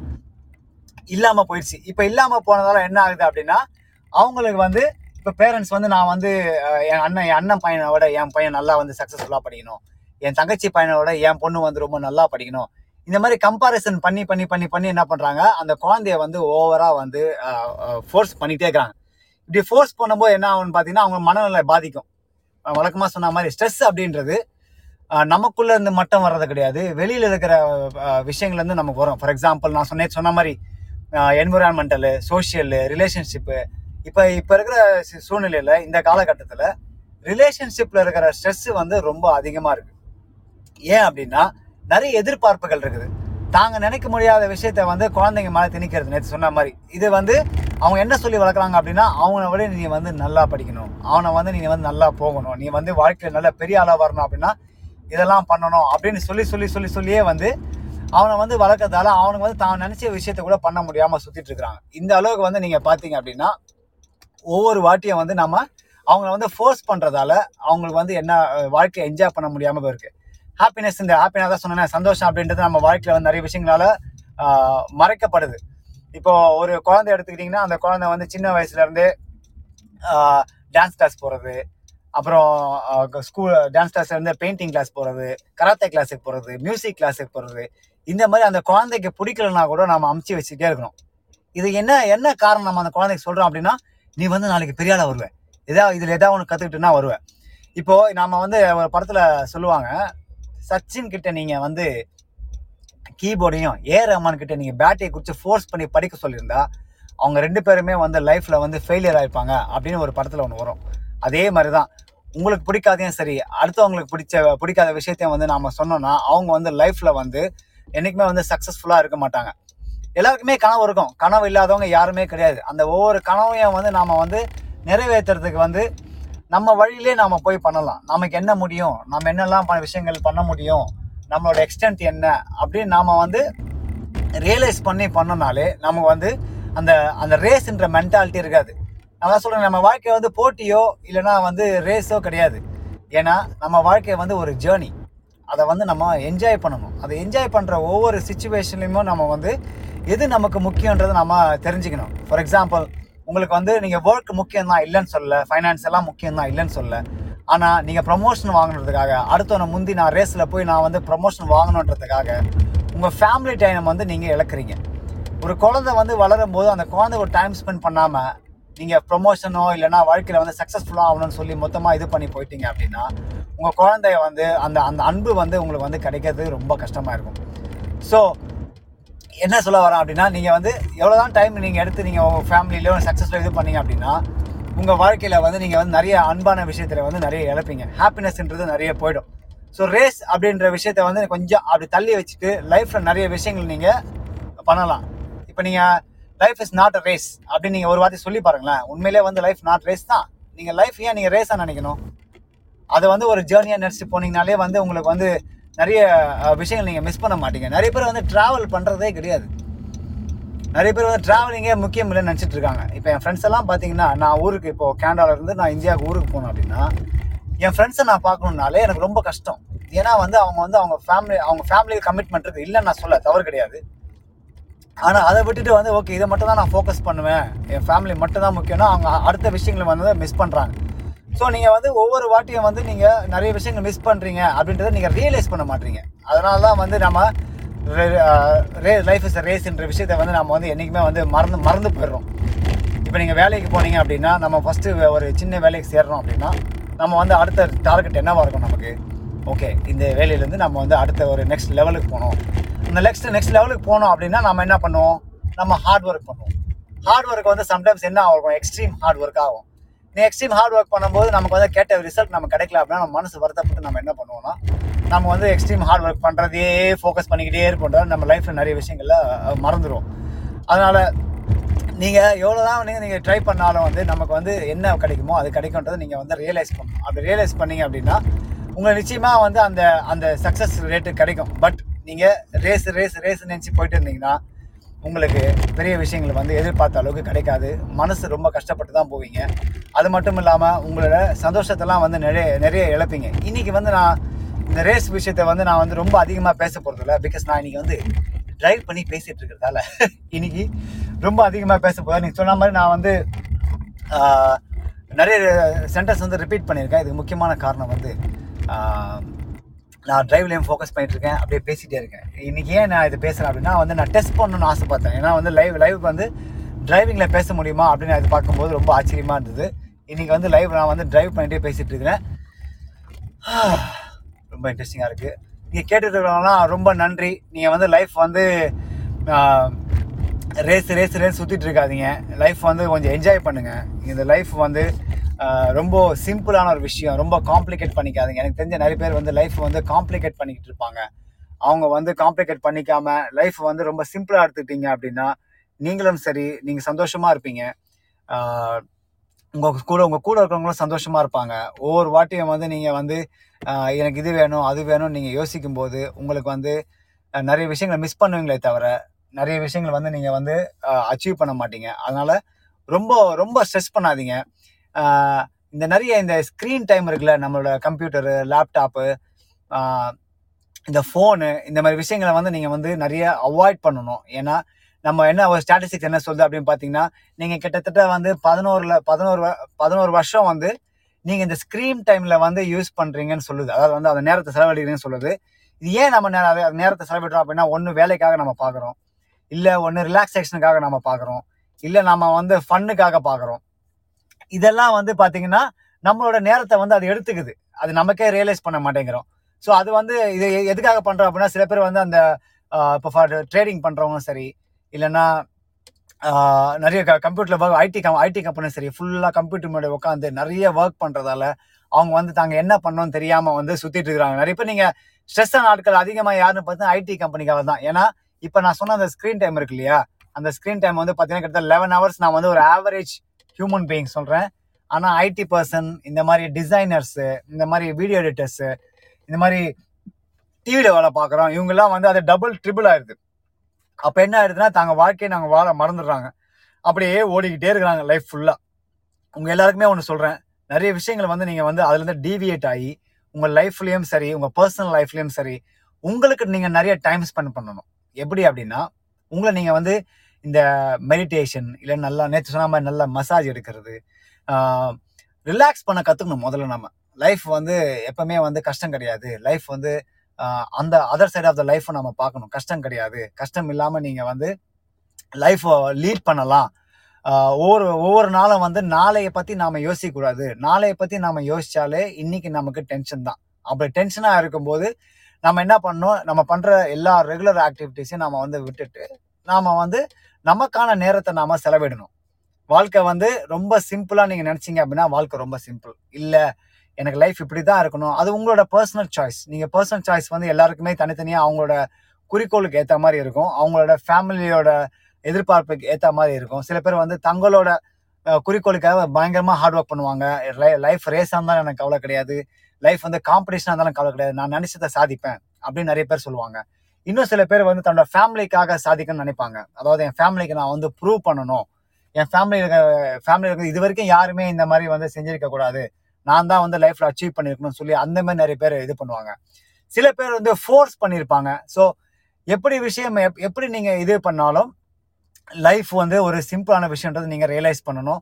இல்லாமல் போயிடுச்சு. இப்போ இல்லாமல் போனதால் என்ன ஆகுது அப்படின்னா அவங்களுக்கு வந்து இப்போ பேரண்ட்ஸ் வந்து நான் வந்து என் அண்ணன் என் அண்ணன் பையனோட என் பையன் நல்லா வந்து சக்ஸஸ்ஃபுல்லாக படிக்கணும், என் தங்கச்சி பையனோட என் பொண்ணு வந்து ரொம்ப நல்லா படிக்கணும், இந்த மாதிரி கம்பாரிசன் பண்ணி பண்ணி பண்ணி பண்ணி என்ன பண்ணுறாங்க, அந்த குழந்தைய வந்து ஓவராக வந்து ஃபோர்ஸ் பண்ணிகிட்டே இருக்கிறாங்க. இப்படி ஃபோர்ஸ் பண்ணும்போது என்ன ஆகுன்னு பார்த்தீங்கன்னா அவங்க மனநிலை பாதிக்கும். வழக்கமாக சொன்ன மாதிரி ஸ்ட்ரெஸ் அப்படின்றது நமக்குள்ளே இருந்து மட்டும் வர்றது கிடையாது, வெளியில் இருக்கிற விஷயங்கள்லேருந்து நமக்கு வரும். ஃபார் எக்ஸாம்பிள் நான் சொன்னேன் சொன்ன மாதிரி என்விரான்மெண்டலு, சோஷியலு, ரிலேஷன்ஷிப்பு. இப்போ இப்போ இருக்கிற சூழ்நிலையில், இந்த காலகட்டத்தில் ரிலேஷன்ஷிப்பில் இருக்கிற ஸ்ட்ரெஸ்ஸு வந்து ரொம்ப அதிகமாக இருக்குது. ஏன் அப்படின்னா நிறைய எதிர்பார்ப்புகள் இருக்குது. தாங்க நினைக்க முடியாத விஷயத்த வந்து குழந்தைங்க மேலே திணிக்கிறது. நேற்று சொன்ன மாதிரி இது வந்து அவங்க என்ன சொல்லி வளர்க்குறாங்க அப்படின்னா, அவனை விட நீ வந்து நல்லா படிக்கணும், அவனை வந்து நீ வந்து நல்லா போகணும், நீ வந்து வாழ்க்கையில் நல்லா பெரிய ஆளாக வரணும் அப்படின்னா இதெல்லாம் பண்ணணும் அப்படின்னு சொல்லி சொல்லி சொல்லி சொல்லியே வந்து அவனை வந்து வளர்க்கறதால அவனுக்கு வந்து தான் நினச்ச விஷயத்த கூட பண்ண முடியாமல் சுற்றிட்டு இருக்கிறாங்க. இந்த அளவுக்கு வந்து நீங்கள் பார்த்தீங்க அப்படின்னா ஒவ்வொரு வாட்டியும் வந்து நம்ம அவங்கள வந்து ஃபோர்ஸ் பண்ணுறதால அவங்களுக்கு வந்து என்ன வாழ்க்கையை என்ஜாய் பண்ண முடியாமல் போயிருக்கு. ஹாப்பினஸ்ங்கிற ஹாப்பினஸ் தான் சொன்னேன், சந்தோஷம் அப்படின்றது நம்ம வாழ்க்கையில் வந்து நிறைய விஷயங்களால் மறைக்கப்படுது. இப்போது ஒரு குழந்தை எடுத்துக்கிட்டிங்கன்னா அந்த குழந்தை வந்து சின்ன வயசுலேருந்தே டான்ஸ் கிளாஸ் போகிறது, அப்புறம் ஸ்கூல் டான்ஸ் கிளாஸ்லேருந்து பெயிண்டிங் கிளாஸ் போகிறது, கராத்தே கிளாஸுக்கு போகிறது, மியூசிக் கிளாஸுக்கு போகிறது. இந்த மாதிரி அந்த குழந்தைக்கு பிடிக்கலன்னா கூட நம்ம அமுச்சு வச்சுக்கிட்டே இருக்கணும். இது என்ன என்ன காரணம் நம்ம அந்த குழந்தைக்கு சொல்கிறோம் அப்படின்னா, நீ வந்து நாளைக்கு பெரிய ஆளாக வருவேன், எதா இதில் எதாவது ஒன்று கற்றுக்கிட்டுன்னா வருவேன். இப்போது நம்ம வந்து ஒரு படத்தில் சொல்லுவாங்க, சச்சின் கிட்ட நீங்கள் வந்து கீபோர்டையும் ஏ ரஹ்மான் கிட்ட நீங்கள் பேட்டையை குறித்து ஃபோர்ஸ் பண்ணி படிக்க சொல்லியிருந்தா அவங்க ரெண்டு பேருமே வந்து லைஃப்பில் வந்து ஃபெயிலியர் ஆகிருப்பாங்க அப்படின்னு ஒரு படத்தில் ஒன்று வரும். அதே மாதிரி தான் உங்களுக்கு பிடிக்காதையும் சரி, அடுத்தவங்களுக்கு பிடிச்ச பிடிக்காத விஷயத்தையும் வந்து நாம் சொன்னோன்னா அவங்க வந்து லைஃப்பில் வந்து என்றைக்குமே வந்து சக்ஸஸ்ஃபுல்லாக இருக்க மாட்டாங்க. எல்லாருக்குமே கனவு இருக்கும், கனவு இல்லாதவங்க யாருமே கிடையாது. அந்த ஒவ்வொரு கனவையும் வந்து நாம் வந்து நிறைவேற்றுறதுக்கு வந்து நம்ம வழியிலே நாம் போய் பண்ணலாம். நமக்கு என்ன முடியும், நம்ம என்னெல்லாம் பல விஷயங்கள் பண்ண முடியும், நம்மளோட எக்ஸ்டென்ட் என்ன அப்படின்னு நாம் வந்து ரியலைஸ் பண்ணி பண்ணோம்னாலே நமக்கு வந்து அந்த அந்த ரேஸ்ன்ற மென்டாலிட்டி இருக்காது. நான் தான் சொல்கிறேன், நம்ம வாழ்க்கையை வந்து போட்டியோ இல்லைனா வந்து ரேஸோ கிடையாது. ஏன்னா நம்ம வாழ்க்கையை வந்து ஒரு ஜேர்னி, அதை வந்து நம்ம என்ஜாய் பண்ணணும். அதை என்ஜாய் பண்ணுற ஒவ்வொரு சிச்சுவேஷன்லேயுமே நம்ம வந்து எது நமக்கு முக்கியன்றதை நம்ம தெரிஞ்சுக்கணும். ஃபார் எக்ஸாம்பிள் உங்களுக்கு வந்து நீங்கள் ஒர்க் முக்கியம்தான் இல்லைன்னு சொல்லலை, ஃபைனான்ஸ் எல்லாம் முக்கியம்தான் இல்லைன்னு சொல்லலை, ஆனால் நீங்கள் ப்ரொமோஷன் வாங்கணுன்றதுக்காக, அடுத்தவனை முந்தி நான் ரேஸில் போய் நான் வந்து ப்ரொமோஷன் வாங்கணுன்றதுக்காக உங்கள் ஃபேமிலி டைம் வந்து நீங்கள் இழக்கிறீங்க. ஒரு குழந்தை வந்து வளரும் போது அந்த குழந்தை ஒரு டைம் ஸ்பெண்ட் பண்ணாமல் நீங்கள் ப்ரொமோஷனோ இல்லைனா வாழ்க்கையில் வந்து சக்ஸஸ்ஃபுல்லாக ஆகணும்னு சொல்லி மொத்தமாக இது பண்ணி போயிட்டீங்க அப்படின்னா உங்கள் குழந்தைய வந்து அந்த அந்த அன்பு வந்து உங்களுக்கு வந்து கிடைக்கிறது ரொம்ப கஷ்டமாக இருக்கும். ஸோ என்ன சொல்ல வரேன் அப்படின்னா, நீங்கள் வந்து எவ்வளோ தான் டைம் நீங்கள் எடுத்து நீங்கள் உங்கள் ஃபேமிலியிலோ சக்ஸஸ்ஃபுல்லாக இது பண்ணிங்க அப்படின்னா உங்கள் வாழ்க்கையில் வந்து நீங்கள் வந்து நிறைய அன்பான விஷயத்தில் வந்து நிறைய இழப்பீங்க, ஹாப்பினஸ்ன்றது நிறைய போயிடும். ஸோ ரேஸ் அப்படின்ற விஷயத்த வந்து கொஞ்சம் அப்படி தள்ளி வச்சுட்டு லைஃப்பில் நிறைய விஷயங்கள் நீங்கள் பண்ணலாம். இப்போ நீங்கள் life is not a race அப்படின்னு நீங்கள் ஒரு வார்த்தை சொல்லி பாருங்களேன், உண்மையிலே வந்து லைஃப் நாட் ரேஸ் தான். நீங்கள் லைஃப் ஏன் நீங்கள் ரேஸாக நினைக்கணும், அதை வந்து ஒரு ஜேர்னியாக நினச்சி போனீங்கனாலே வந்து உங்களுக்கு வந்து நிறைய விஷயங்கள் நீங்கள் மிஸ் பண்ண மாட்டீங்க. நிறைய பேர் வந்து ட்ராவல் பண்ணுறதே கிடையாது, நிறைய பேர் வந்து ட்ராவலிங்கே முக்கியம் இல்லைன்னு நினச்சிட்டு இருக்காங்க. இப்போ என் ஃப்ரெண்ட்ஸ் எல்லாம் பார்த்தீங்கன்னா, நான் ஊருக்கு இப்போது கேனடாவிலேருந்து நான் இந்தியாவுக்கு ஊருக்கு போனேன் அப்படின்னா என் ஃப்ரெண்ட்ஸை நான் பார்க்கணுன்னாலே எனக்கு ரொம்ப கஷ்டம். ஏன்னா வந்து அவங்க வந்து அவங்க ஃபேமிலி அவங்க ஃபேமிலிக்கு கமிட்மெண்ட் இருக்குது, இல்லைன்னு நான் சொல்ல தவறு கிடையாது. ஆனால் அதை விட்டுட்டு வந்து ஓகே இதை மட்டும் தான் நான் ஃபோக்கஸ் பண்ணுவேன், என் ஃபேமிலி மட்டும் தான் முக்கியம்னா அவங்க அடுத்த விஷயங்களை வந்து மிஸ் பண்ணுறாங்க. ஸோ நீங்கள் வந்து ஒவ்வொரு வாட்டியும் வந்து நீங்கள் நிறைய விஷயங்கள் மிஸ் பண்ணுறீங்க அப்படின்றத நீங்கள் ரியலைஸ் பண்ண மாட்டீங்க. அதனால தான் வந்து நம்ம ரே லைஃப் இஸ் ரேஸ்ன்ற விஷயத்தை வந்து நம்ம வந்து என்றைக்குமே வந்து மறந்து மறந்து போயிடுறோம். இப்போ நீங்கள் வேலைக்கு போனீங்க அப்படின்னா நம்ம ஃபஸ்ட்டு ஒரு சின்ன வேலைக்கு சேர்றோம் அப்படின்னா நம்ம வந்து அடுத்த டார்கெட் என்னவாக இருக்கும் நமக்கு, ஓகே இந்த வேலையிலேருந்து நம்ம வந்து அடுத்த ஒரு நெக்ஸ்ட் லெவலுக்கு போகணும். இந்த நெக்ஸ்ட் நெக்ஸ்ட் லெவலுக்கு போனோம் அப்படின்னா நம்ம என்ன பண்ணுவோம், நம்ம ஹார்ட் ஒர்க் பண்ணுவோம். ஹார்ட் ஒர்க் வந்து சம்டைம்ஸ் என்ன ஆகும், எக்ஸ்ட்ரீம் ஹார்ட் ஒர்க் ஆகும். நீ எக்ஸ்ட்ரீம் ஹார்ட் ஒர்க் பண்ணும்போது நமக்கு வந்து கேட்ட ரிசல்ட் நம்ம கிடைக்கல அப்படின்னா நம்ம மனசு வருத்தப்பட்டு நம்ம என்ன பண்ணுவோம்னா நம்ம வந்து எக்ஸ்ட்ரீம் ஹார்ட் ஒர்க் பண்ணுறதே ஃபோக்கஸ் பண்ணிக்கிட்டே இருக்கின்றோம். நம்ம லைஃப்பில் நிறைய விஷயங்களில் மறந்துடும். அதனால் நீங்கள் எவ்வளோ தான் நீங்கள் நீங்கள் ட்ரை பண்ணாலும் வந்து நமக்கு வந்து என்ன கிடைக்குமோ அது கிடைக்கும்ன்றதை நீங்கள் வந்து ரியலைஸ் பண்ணணும். அப்படி ரியலைஸ் பண்ணிங்க அப்படின்னா உங்களுக்கு நிச்சயமாக வந்து அந்த அந்த சக்ஸஸ் ரேட்டு கிடைக்கும். பட் நீங்கள் ரேஸ் ரேஸ் ரேஸ் நினச்சி போயிட்டு இருந்தீங்கன்னா உங்களுக்கு பெரிய விஷயங்கள் வந்து எதிர்பார்த்த அளவுக்கு கிடைக்காது, மனசு ரொம்ப கஷ்டப்பட்டு தான் போவீங்க. அது மட்டும் இல்லாமல் உங்களோட சந்தோஷத்தெல்லாம் வந்து நிறைய நிறைய இழப்பீங்க. இன்றைக்கி வந்து நான் இந்த ரேஸ் விஷயத்தை வந்து நான் வந்து ரொம்ப அதிகமாக பேச போகிறதில்ல, பிகாஸ் நான் இன்றைக்கி வந்து ட்ரைவ் பண்ணி பேசிகிட்டு இருக்கிறதால இன்றைக்கி ரொம்ப அதிகமாக பேச போகிறேன். நீங்கள் சொன்ன மாதிரி நான் வந்து நிறைய சென்டென்ஸ் வந்து ரிப்பீட் பண்ணியிருக்கேன். இதுக்கு முக்கியமான காரணம் வந்து நான் டிரைவ்லேயும் ஃபோக்கஸ் பண்ணிட்டு இருக்கேன், அப்படியே பேசிகிட்டே இருக்கேன். இன்றைக்கி ஏன் நான் இது பேசுகிறேன் அப்படின்னா வந்து நான் டெஸ்ட் பண்ணணும்னு ஆசைப்பட்டேன். ஏன்னா வந்து லைவ் லைவுக்கு வந்து டிரைவிங்கில் பேச முடியுமா அப்படின்னு அது பார்க்கும்போது ரொம்ப ஆச்சரியமாக இருந்தது. இன்றைக்கி வந்து லைவ் நான் வந்து டிரைவ் பண்ணிகிட்டே பேசிகிட்டு இருக்கிறேன். ரொம்ப இன்ட்ரெஸ்டிங்காக இருக்குது. நீங்கள் கேட்டுட்டு இருக்கிறவங்களாம் ரொம்ப நன்றி. நீங்கள் வந்து லைஃப் வந்து ரேஸ் ரேஸ் ரேஸ் சுற்றிட்டு இருக்காதீங்க. லைஃப் வந்து கொஞ்சம் என்ஜாய் பண்ணுங்கள். இந்த லைஃப் வந்து ரொம்ப சிம்பிளான ஒரு விஷயம், ரொம்ப காம்ப்ளிகேட் பண்ணிக்காதீங்க. எனக்கு தெரிஞ்ச நிறைய பேர் வந்து லைஃப் வந்து காம்ப்ளிகேட் பண்ணிக்கிட்டு இருப்பாங்க. அவங்க வந்து காம்ப்ளிகேட் பண்ணிக்காமல் லைஃப் வந்து ரொம்ப சிம்பிளாக எடுத்துக்கிட்டீங்க அப்படின்னா நீங்களும் சரி, நீங்கள் சந்தோஷமாக இருப்பீங்க, உங்கள் கூட உங்கள் கூட இருக்கிறவங்களும் சந்தோஷமாக இருப்பாங்க. ஒவ்வொரு வாட்டியும் வந்து நீங்கள் வந்து எனக்கு இது வேணும் அது வேணும்னு நீங்கள் யோசிக்கும்போது உங்களுக்கு வந்து நிறைய விஷயங்களை மிஸ் பண்ணுவீங்களே தவிர நிறைய விஷயங்கள் வந்து நீங்கள் வந்து அச்சீவ் பண்ண மாட்டீங்க. அதனால் ரொம்ப ரொம்ப ஸ்ட்ரெஸ் பண்ணாதீங்க. இந்த நிறைய இந்த ஸ்க்ரீன் டைம் இருக்குல்ல, நம்மளோட கம்ப்யூட்டரு, லேப்டாப்பு, இந்த ஃபோனு, இந்த மாதிரி விஷயங்களை வந்து நீங்கள் வந்து நிறைய அவாய்ட் பண்ணணும். ஏன்னா நம்ம என்ன ஒரு ஸ்டாட்டிஸ்டிக்ஸ் என்ன சொல்லுது அப்படின்னு பார்த்தீங்கன்னா, நீங்கள் கிட்டத்தட்ட வந்து பதினோருல பதினோரு பதினோரு வருஷம் வந்து நீங்கள் இந்த ஸ்க்ரீன் டைமில் வந்து யூஸ் பண்ணுறீங்கன்னு சொல்லுது. அதாவது வந்து அந்த நேரத்தை செலவிடுறீங்கன்னு சொல்லுது. இது ஏன் நம்ம நேர அதை நேரத்தை செலவிடுறோம் அப்படின்னா, ஒன்று வேலைக்காக நம்ம பார்க்குறோம், இல்லை ஒன்று ரிலாக்ஸேஷனுக்காக நம்ம பார்க்குறோம், இல்லை நம்ம வந்து ஃபன்னுக்காக பார்க்குறோம். இதெல்லாம் வந்து பார்த்திங்கன்னா நம்மளோட நேரத்தை வந்து அது எடுத்துக்குது. அது நமக்கே ரியலைஸ் பண்ண மாட்டேங்கிறோம். ஸோ அது வந்து இது எதுக்காக பண்ணுறோம் அப்படின்னா, சில பேர் வந்து அந்த இப்போ ஃபார் ட்ரேடிங் பண்ணுறவங்க சரி, இல்லைன்னா நிறைய க கம்ப்யூட்டரில் ஒர்க் ஐடி கம் ஐடி கம்பெனியும் சரி, ஃபுல்லாக கம்ப்யூட்டர் மேலே உட்காந்து நிறைய ஒர்க் பண்ணுறதால அவங்க வந்து தாங்க என்ன பண்ணோன்னு தெரியாமல் வந்து சுற்றிட்டு இருக்கிறாங்க. நிறைய பேர் நீங்கள் ஸ்ட்ரெஸ்ஸான ஆட்கள் அதிகமாக யாருன்னு பார்த்தீங்கன்னா ஐடி கம்பெனிக்காக தான். ஏன்னா இப்போ நான் சொன்ன அந்த ஸ்க்ரீன் டைம் இருக்கு இல்லையா, அந்த ஸ்க்ரீன் டைம் வந்து பார்த்தீங்கன்னா கிட்டத்தட்ட லெவன் ஹவர்ஸ் நான் வந்து ஒரு ஆவரேஜ் ஹியூமன் பீயிங் சொல்கிறேன். ஆனால் ஐடி பர்சன், இந்த மாதிரி டிசைனர்ஸு, இந்த மாதிரி வீடியோ எடிட்டர்ஸு, இந்த மாதிரி டிவியில் வேலை பார்க்குறோம், இவங்கெல்லாம் வந்து அது டபுள் ட்ரிபிள் ஆயிடுது. அப்போ என்ன ஆயிடுதுன்னா, தாங்க வாழ்க்கையை நாங்கள் வாழ மறந்துடுறாங்க. அப்படியே ஓடிக்கிட்டே இருக்கிறாங்க லைஃப் ஃபுல்லாக. உங்கள் எல்லாருக்குமே ஒன்று சொல்கிறேன், நிறைய விஷயங்கள் வந்து நீங்கள் வந்து அதுலேருந்து டீவியேட் ஆகி உங்கள் லைஃப்லேயும் சரி, உங்கள் பர்சனல் லைஃப்லேயும் சரி, உங்களுக்கு நீங்கள் நிறைய டைம் ஸ்பெண்ட் பண்ணணும். எப்படி அப்படின்னா, உங்களை நீங்கள் வந்து இந்த மெடிடேஷன், இல்லை நல்லா நேற்று சொன்ன மாதிரி நல்லா மசாஜ் எடுக்கிறது, ரிலாக்ஸ் பண்ண கற்றுக்கணும். முதல்ல நம்ம லைஃப் வந்து எப்போவுமே வந்து கஷ்டம் கிடையாது. லைஃப் வந்து அந்த அதர் சைட் ஆஃப் த லைஃப்பை நம்ம பார்க்கணும். கஷ்டம் கிடையாது, கஷ்டம் இல்லாமல் நீங்கள் வந்து லைஃப்பை லீட் பண்ணலாம். ஒவ்வொரு ஒவ்வொரு நாளும் வந்து நாளையை பற்றி நாம் யோசிக்கக்கூடாது. நாளையை பற்றி நாம் யோசித்தாலே இன்றைக்கி நமக்கு டென்ஷன் தான். அப்படி டென்ஷனாக இருக்கும்போது நம்ம என்ன பண்ணணும், நம்ம பண்ணுற எல்லா ரெகுலர் ஆக்டிவிட்டீஸையும் நாம் வந்து விட்டுட்டு நாம் வந்து நமக்கான நேரத்தை நாம் செலவிடணும். வாழ்க்கை வந்து ரொம்ப சிம்பிளாக நீங்கள் நினச்சிங்க அப்படின்னா வாழ்க்கை ரொம்ப சிம்பிள். இல்லை எனக்கு லைஃப் இப்படி தான் இருக்கணும், அது உங்களோட பர்சனல் சாய்ஸ். நீங்கள் பர்சனல் சாய்ஸ் வந்து எல்லாருக்குமே தனித்தனியாக அவங்களோட குறிக்கோளுக்கு ஏற்ற மாதிரி இருக்கும், அவங்களோட ஃபேமிலியோட எதிர்பார்ப்புக்கு ஏற்ற மாதிரி இருக்கும். சில பேர் வந்து தங்களோட குறிக்கோளுக்காக பயங்கரமாக ஹார்ட் ஒர்க் பண்ணுவாங்க. லை லைஃப் ரேஸாக இருந்தாலும் எனக்கு கவலை கிடையாது, லைஃப் வந்து காம்படிஷனாக இருந்தாலும் கவலை கிடையாது, நான் நினச்சதை சாதிப்பேன் அப்படின்னு நிறைய பேர் சொல்லுவாங்க. இன்னும் சில பேர் வந்து தன்னோட ஃபேமிலிக்காக சாதிக்கணும்னு நினைப்பாங்க. அதாவது என் ஃபேமிலிக்கு நான் வந்து ப்ரூவ் பண்ணணும், என் ஃபேமிலியில் ஃபேமிலியில் இது வரைக்கும் யாருமே இந்த மாதிரி வந்து செஞ்சுருக்கக்கூடாது, நான் தான் வந்து லைஃப்பில் அச்சீவ் பண்ணியிருக்கணும்னு சொல்லி அந்த மாதிரி நிறைய பேர் இது பண்ணுவாங்க. சில பேர் வந்து ஃபோர்ஸ் பண்ணியிருப்பாங்க. ஸோ எப்படி விஷயம் எப்படி நீங்கள் இது பண்ணாலும் லைஃப் வந்து ஒரு சிம்பிளான விஷயன்றது நீங்கள் ரியலைஸ் பண்ணணும்.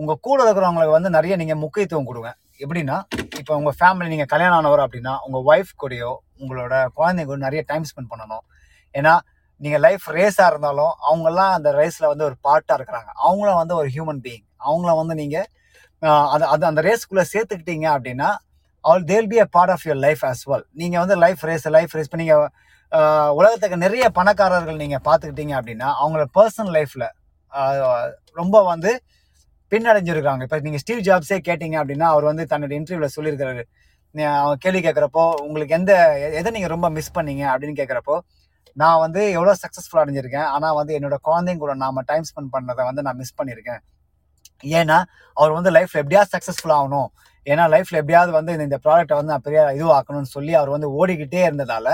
உங்கள் கூட இருக்கிறவங்களுக்கு வந்து நிறைய நீங்கள் முக்கியத்துவம் கொடுங்க. எப்படின்னா, இப்போ உங்கள் ஃபேமிலி, நீங்கள் கல்யாணம் ஆனவர் அப்படின்னா உங்கள் ஒய்ஃப் கூடயோ உங்களோட குழந்தைங்க கூட நிறைய டைம் ஸ்பெண்ட் பண்ணணும். ஏன்னா நீங்கள் லைஃப் ரேஸாக இருந்தாலும் அவங்களாம் அந்த ரேஸில் வந்து ஒரு பார்ட்டாக இருக்கிறாங்க. அவங்களும் வந்து ஒரு ஹியூமன் பீயிங். அவங்கள வந்து நீங்கள் அது அது அந்த ரேஸ்க்குள்ளே சேர்த்துக்கிட்டீங்க அப்படின்னா all they'll be a part of your life as well. நீங்கள் வந்து லைஃப் ரேஸ் லைஃப் ரேஸ் பண்ணி நீங்கள் உலகத்துக்கு நிறைய பணக்காரர்கள் நீங்கள் பார்த்துக்கிட்டீங்க அப்படின்னா அவங்களோட பர்சனல் லைஃப்பில் ரொம்ப வந்து பின்னடைஞ்சிருக்காங்க. இப்போ நீங்கள் ஸ்டீவ் ஜாப்ஸே கேட்டிங்க அப்படின்னா அவர் வந்து தன்னோட இன்டர்வியூவில் சொல்லியிருக்காரு, அவங்க கேள்வி கேட்குறப்போ உங்களுக்கு எந்த எதை நீங்கள் ரொம்ப மிஸ் பண்ணீங்க அப்படின்னு கேட்குறப்போ, நான் வந்து எவ்வளோ சக்ஸஸ்ஃபுல்லாக அடைஞ்சிருக்கேன், ஆனால் வந்து என்னோட குழந்தைங்க கூட நாம் டைம் ஸ்பெண்ட் பண்ணதை வந்து நான் மிஸ் பண்ணியிருக்கேன். ஏன்னா அவர் வந்து லைஃப்பில் எப்படியாவது சக்ஸஸ்ஃபுல் ஆகணும், ஏன்னா லைஃப்பில் எப்படியாவது வந்து இந்த ப்ராடக்டை வந்து நான் பெரிய இதுவாகணும்னு சொல்லி அவர் வந்து ஓடிக்கிட்டே இருந்ததால்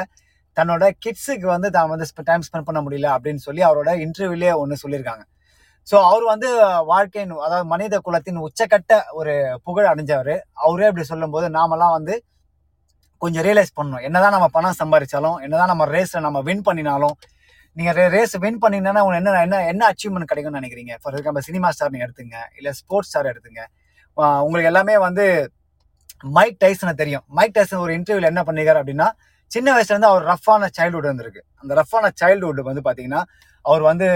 தன்னோட கிட்ஸுக்கு வந்து தான் வந்து டைம் ஸ்பெண்ட் பண்ண முடியல அப்படின்னு சொல்லி அவரோட இன்டர்வியூலேயே ஒன்று சொல்லியிருக்காங்க. ஸோ அவர் வந்து வாழ்க்கையின், அதாவது மனித குலத்தின் உச்சக்கட்ட ஒரு புகழ் அடைஞ்சவர். அவரே அப்படி சொல்லும்போது நாமெல்லாம் வந்து கொஞ்சம் ரியலைஸ் பண்ணணும். என்னதான் நம்ம பணம் சம்பாதிச்சாலும், என்னதான் நம்ம ரேஸில் நம்ம வின் பண்ணினாலும், நீங்கள் ரே ரேஸ் வின் பண்ணிங்கன்னா உங்களுக்கு என்ன என்ன என்ன அச்சீவ்மெண்ட் கிடைக்கும்னு நினைக்கிறீங்க? ஃபார் எக்ஸாம்பிள் சினிமா ஸ்டார் நீங்கள் எடுத்துங்க, இல்லை ஸ்போர்ட்ஸ் ஸ்டார் எடுத்துங்க. உங்களுக்கு எல்லாமே வந்து மைக் டைஸனை தெரியும். மைக் டைசன் ஒரு இன்டர்வியூவில் என்ன பண்ணியிருக்காரு அப்படின்னா, சின்ன வயசுலேருந்து அவர் ரஃப்பான சைல்டுஹுட் வந்துருக்கு. அந்த ரஃப்பான சைல்டுஹுட் வந்து பார்த்தீங்கன்னா அவர் வந்து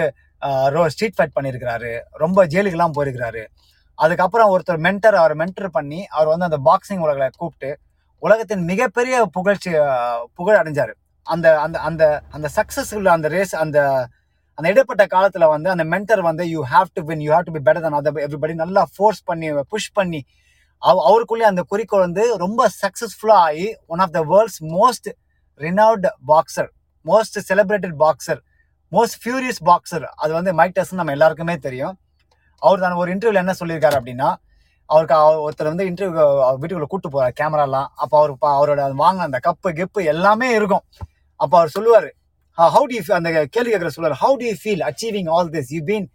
ரோ ஸ்ட்ரீட் ஃபைட் பண்ணியிருக்கிறாரு, ரொம்ப ஜெயிலுக்கெல்லாம் போயிருக்கிறாரு. அதுக்கப்புறம் ஒருத்தர் மென்டர் அவர் மென்டர் பண்ணி அவர் வந்து அந்த பாக்ஸிங் உலகை கூப்பிட்டு உலகத்தின் மிகப்பெரிய புகழ்ச்சி புகழ் அடைஞ்சார். அந்த அந்த அந்த அந்த சக்ஸஸ்ஃபுல் அந்த ரேஸ் அந்த அந்த இடைப்பட்ட காலத்தில் வந்து அந்த மென்டர் வந்து you have to win, you have to be better than other everybody நல்லா ஃபோர்ஸ் பண்ணி புஷ் பண்ணி அவ அவருக்குள்ளேயே அந்த குறிக்கோள் வந்து ரொம்ப சக்ஸஸ்ஃபுல்லாக ஆகி one of the world's most renowned boxer, most celebrated boxer, most furious boxer அது வந்து மைக் டைசன் நம்ம எல்லாருக்குமே தெரியும். அவர் தான் ஒரு இன்டர்வியூவில் என்ன சொல்லியிருக்காரு அப்படின்னா, அவருக்கு ஒருத்தர் வந்து இன்டர்வியூ வீட்டுக்குள்ளே கூப்பிட்டு போகிறார் கேமராலாம். அப்போ அவர் அவரோட வாங்கின அந்த கப்பு கெப்பு எல்லாமே இருக்கும். அப்போ அவர் சொல்லுவார், ஹவு டு யூ அந்த கேள்வி கேட்குற சொல்லுவார், how do you feel achieving all this, you been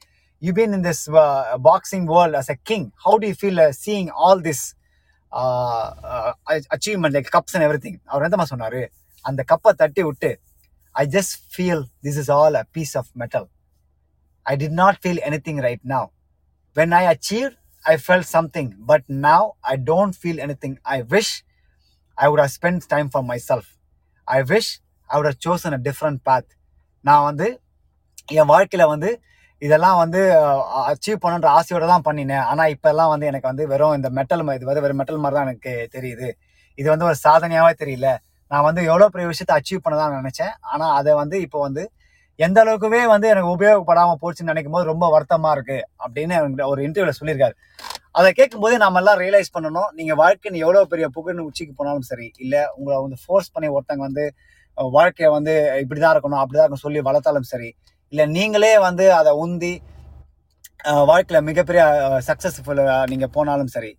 you been in this uh, boxing world as a king, how do you feel uh, seeing all this uh, uh, achievement like cups and everything? அவர் என்ன தான் சொன்னாரு, அந்த கப்பை தட்டி விட்டு I just feel this is all a piece of metal, I did not feel anything right now, when I achieved I felt something but now I don't feel anything, I wish I would have spent time for myself, I wish I would have chosen a different path. நான் வந்து என் வாழ்க்கையில வந்து இதெல்லாம் வந்து achieve பண்ணுன்ற ஆசையோட தான் பண்ணினேன், ஆனால் இப்போல்லாம் வந்து எனக்கு வந்து வெறும் இந்த மெட்டல் இது வந்து வெறும் மெட்டல் மாதிரி தான் எனக்கு தெரியுது, இது வந்து ஒரு சாதனையாகவே தெரியல. நான் வந்து எவ்வளோ பெரிய விஷயத்தை அச்சீவ் பண்ண தான் நினச்சேன், ஆனால் அதை வந்து இப்போ வந்து எந்த அளவுக்குவே வந்து எனக்கு உபயோகப்படாமல் போச்சுன்னு நினைக்கும் போது ரொம்ப வருத்தமாக இருக்குது அப்படின்னு ஒரு இன்டர்வியூவில் சொல்லியிருக்காரு. அதை கேட்கும்போது நம்ம எல்லாம் ரியலைஸ் பண்ணணும், நீங்கள் வாழ்க்கைன்னு எவ்வளோ பெரிய புகழ்னு உச்சிக்கு போனாலும் சரி, இல்லை உங்களை வந்து ஃபோர்ஸ் பண்ணி ஒருத்தங்க வந்து வாழ்க்கையை வந்து இப்படி தான் இருக்கணும் அப்படி தான் இருக்கணும் சொல்லி வளர்த்தாலும் சரி, இல்லை நீங்களே வந்து அதை உந்தி வாழ்க்கையில் மிகப்பெரிய சக்ஸஸ்ஃபுல்லாக நீங்கள் போனாலும் சரி,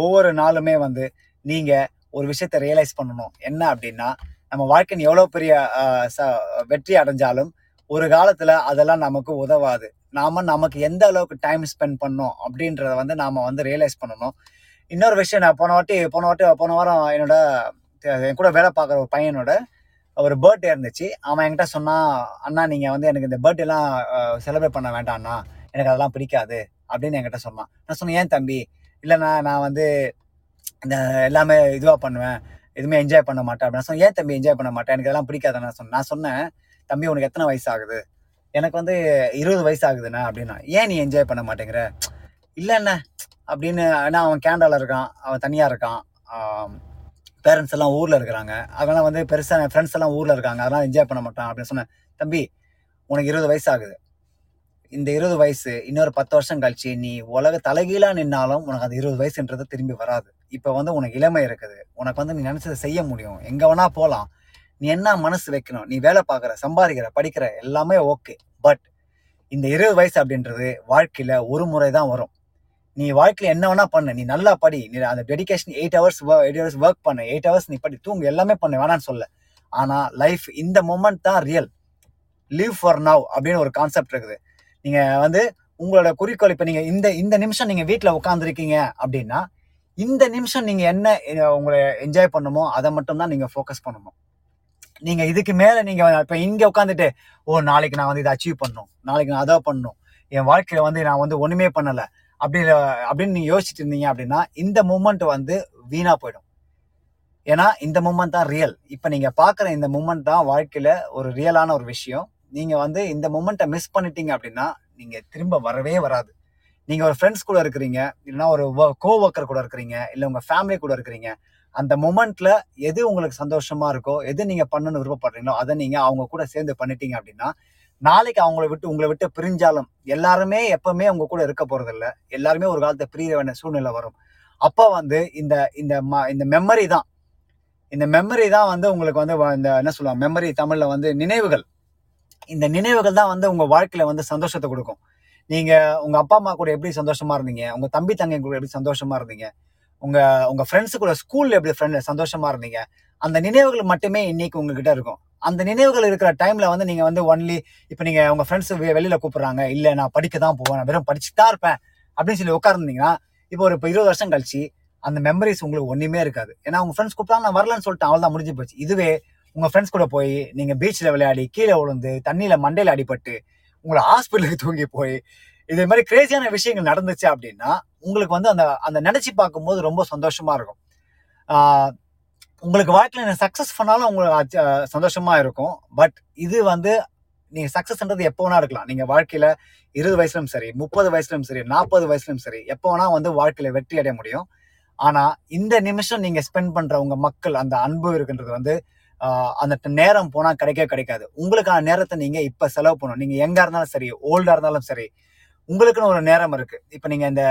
ஒவ்வொரு நாளுமே வந்து நீங்கள் ஒரு விஷயத்தை ரியலைஸ் பண்ணணும். என்ன அப்படின்னா, நம்ம வாழ்க்கையின் எவ்வளோ பெரிய ச வெற்றி அடைஞ்சாலும் ஒரு காலத்தில் அதெல்லாம் நமக்கு உதவாது. நாம் நமக்கு எந்த அளவுக்கு டைம் ஸ்பெண்ட் பண்ணோம் அப்படின்றத வந்து நாம் வந்து ரியலைஸ் பண்ணணும். இன்னொரு விஷயம், நான் போன வாட்டி போன வாட்டி போன வாரம் என்னோட என் கூட வேலை பார்க்குற ஒரு பையனோட ஒரு பர்த்டே இருந்துச்சு. அவன் என்கிட்ட சொன்னான், அண்ணா நீங்கள் வந்து எனக்கு இந்த பர்த்டேலாம் செலிப்ரேட் பண்ண வேண்டாம்ண்ணா, எனக்கு அதெல்லாம் பிடிக்காது அப்படின்னு என்கிட்ட சொன்னான். நான் சொன்னேன், ஏன் தம்பி? இல்லைண்ணா நான் வந்து இந்த எல்லாமே இதுவாக பண்ணுவேன், எதுவுமே என்ஜாய் பண்ண மாட்டேன் அப்படின்னு சொன்னேன். ஏன் தம்பி என்ஜாய் பண்ண மாட்டேன், எனக்கு அதெல்லாம் பிடிக்காதுண்ணா சொன்னேன். நான் சொன்னேன், தம்பி உனக்கு எத்தனை வயசு ஆகுது? எனக்கு வந்து இருபது வயசு ஆகுதுண்ணா அப்படின்னா. ஏன் நீ என்ஜாய் பண்ண மாட்டேங்கிற? இல்லைண்ணா அப்படின்னு, ஏன்னா அவன் கேண்டாவில் இருக்கான், அவன் தனியாக இருக்கான், பேரண்ட்ஸ் எல்லாம் ஊரில் இருக்கிறாங்க, அதெல்லாம் வந்து பெருசாக ஃப்ரெண்ட்ஸ் எல்லாம் ஊரில் இருக்காங்க, அதெல்லாம் என்ஜாய் பண்ண மாட்டான் அப்படின்னு சொன்னேன். தம்பி உனக்கு இருபது வயசு ஆகுது, இந்த இருபது வயசு இன்னொரு பத்து வருஷம் கழிச்சு நீ உலக தலைகீழாக நின்னாலும் உனக்கு அது இருபது வயசுன்றது திரும்பி வராது. இப்போ வந்து உனக்கு இளமை இருக்குது, உனக்கு வந்து நீ நினச்சதை செய்ய முடியும், எங்கே வேணால் போகலாம், நீ என்ன மனசு வைக்கணும், நீ வேலை பார்க்குற, சம்பாதிக்கிற, படிக்கிற எல்லாமே ஓகே. பட் இந்த இருபது வயசு அப்படின்றது வாழ்க்கையில் ஒரு முறை தான் வரும். நீ வாழ்க்கையில் என்ன வேணா பண்ணு, நீ நல்லா படி, நீ அந்த dedication eight hours eight hours work பண்ணு, எயிட் ஹவர்ஸ் நீ படி, தூங்கு, எல்லாமே பண்ண வேணான்னு சொல்ல. ஆனால் லைஃப் இந்த மொமெண்ட் தான் ரியல். லிவ் ஃபார் நவ் அப்படின்னு ஒரு கான்செப்ட் இருக்குது. நீங்கள் வந்து உங்களோட குறிக்கோள் இப்போ நீங்கள் இந்த இந்த நிமிஷம் நீங்கள் வீட்டில் உட்காந்துருக்கீங்க அப்படின்னா இந்த நிமிஷம் நீங்கள் என்ன உங்களை என்ஜாய் பண்ணுமோ அதை மட்டும்தான் நீங்கள் ஃபோக்கஸ் பண்ணணும். நீங்கள் இதுக்கு மேலே நீங்கள் இப்போ இங்கே உட்காந்துட்டு ஓ நாளைக்கு நான் வந்து இதை அச்சீவ் பண்ணணும், நாளைக்கு நான் அதை பண்ணணும், என் வாழ்க்கையில் வந்து நான் வந்து ஒன்றுமே பண்ணலை அப்படி அப்படின்னு நீங்கள் யோசிச்சுட்டு இருந்தீங்க அப்படின்னா இந்த மூமெண்ட் வந்து வீணாக போயிடும். ஏன்னா இந்த மூமெண்ட் தான் ரியல். இப்போ நீங்கள் பார்க்குற இந்த மூமெண்ட் தான் வாழ்க்கையில் ஒரு ரியலான ஒரு விஷயம். நீங்கள் வந்து இந்த மூமெண்ட்டை மிஸ் பண்ணிட்டீங்க அப்படின்னா நீங்கள் திரும்ப வரவே வராது. நீங்கள் ஒரு ஃப்ரெண்ட்ஸ் கூட இருக்கிறீங்க, இல்லைன்னா ஒரு கோ ஒர்க்கர் கூட இருக்கிறீங்க, இல்லை உங்கள் ஃபேமிலி கூட இருக்கிறீங்க, அந்த மூமெண்ட்டில் எது உங்களுக்கு சந்தோஷமாக இருக்கோ, எது நீங்கள் பண்ணணும்னு விருப்பப்படுறீங்களோ அதை நீங்கள் அவங்க கூட சேர்ந்து பண்ணிட்டீங்க அப்படின்னா நாளைக்கு அவங்கள விட்டு உங்களை விட்டு பிரிஞ்சாலும் எல்லாருமே எப்பவுமே அவங்க கூட இருக்க போகிறதில்ல, எல்லாருமே ஒரு காலத்தை பிரிய வேண்டிய சூழ்நிலை வரும். அப்போ வந்து இந்த இந்த ம இந்த மெமரி தான் இந்த மெமரி தான் வந்து உங்களுக்கு வந்து இந்த என்ன சொல்லுவாங்க, மெமரி தமிழில் வந்து நினைவுகள். இந்த நினைவுகள் தான் வந்து உங்கள் வாழ்க்கையில் வந்து சந்தோஷத்தை கொடுக்கும். நீங்கள் உங்கள் அப்பா அம்மா கூட எப்படி சந்தோஷமாக இருந்தீங்க, உங்கள் தம்பி தங்கை கூட எப்படி சந்தோஷமாக இருந்தீங்க, உங்கள் உங்கள் ஃப்ரெண்ட்ஸு கூட ஸ்கூலில் எப்படி ஃப்ரெண்ட் சந்தோஷமாக இருந்தீங்க, அந்த நினைவுகள் மட்டுமே இன்றைக்கி உங்ககிட்ட இருக்கும். அந்த நினைவுகள் இருக்கிற டைமில் வந்து நீங்கள் வந்து ஒன்லி இப்போ நீங்கள் உங்கள் ஃப்ரெண்ட்ஸு வெளியில் கூப்பிட்றாங்க, இல்லை நான் படிக்க தான் போவேன், நான் வெறும் படிச்சு தான் இருப்பேன் அப்படின்னு சொல்லி உட்கார்ந்தீங்கன்னா இப்போ ஒரு இப்போ இருபது வருஷம் கழிச்சு அந்த மெமரிஸ் உங்களுக்கு ஒன்றுமே இருக்காது. ஏன்னா உங்கள் ஃப்ரெண்ட்ஸ் கூப்பிட்டாங்க, நான் வரலன்னு சொல்லிட்டேன், அவள் தான் முடிஞ்சு போச்சு. இதுவே உங்கள் ஃப்ரெண்ட்ஸ் கூட போய் நீங்கள் பீச்சில் விளையாடி கீழே விழுந்து தண்ணியில் மண்டையில் அடிபட்டு உங்களை ஹாஸ்பிட்டலுக்கு தூங்கி போய் இதே மாதிரி கிரேசியான விஷயங்கள் நடந்துச்சு அப்படின்னா உங்களுக்கு வந்து அந்த அந்த நினச்சி பார்க்கும்போது ரொம்ப சந்தோஷமாக இருக்கும். உங்களுக்கு வாழ்க்கையில் நீங்கள் சக்ஸஸ் பண்ணாலும் உங்களுக்கு சந்தோஷமாக இருக்கும். பட் இது வந்து நீங்கள் சக்ஸஸ்ன்றது எப்போ வேணா இருக்கலாம். நீங்கள் வாழ்க்கையில் இருபது வயசுலையும் சரி, முப்பது வயசுலையும் சரி, நாற்பது வயசுலையும் சரி, எப்போ வேணா வந்து வாழ்க்கையில் வெற்றி அடைய முடியும். ஆனால் இந்த நிமிஷம் நீங்கள் ஸ்பெண்ட் பண்ணுற உங்கள் மக்கள் அந்த அன்பு இருக்குன்றது வந்து அந்த நேரம் போனால் கிடைக்கவே கிடைக்காது. உங்களுக்கான நேரத்தை நீங்கள் இப்போ செலவு பண்ணணும். நீங்கள் எங்கே இருந்தாலும் சரி, ஓல்டாக இருந்தாலும் சரி, உங்களுக்குன்னு ஒரு நேரம் இருக்குது. இப்போ நீங்கள் இந்த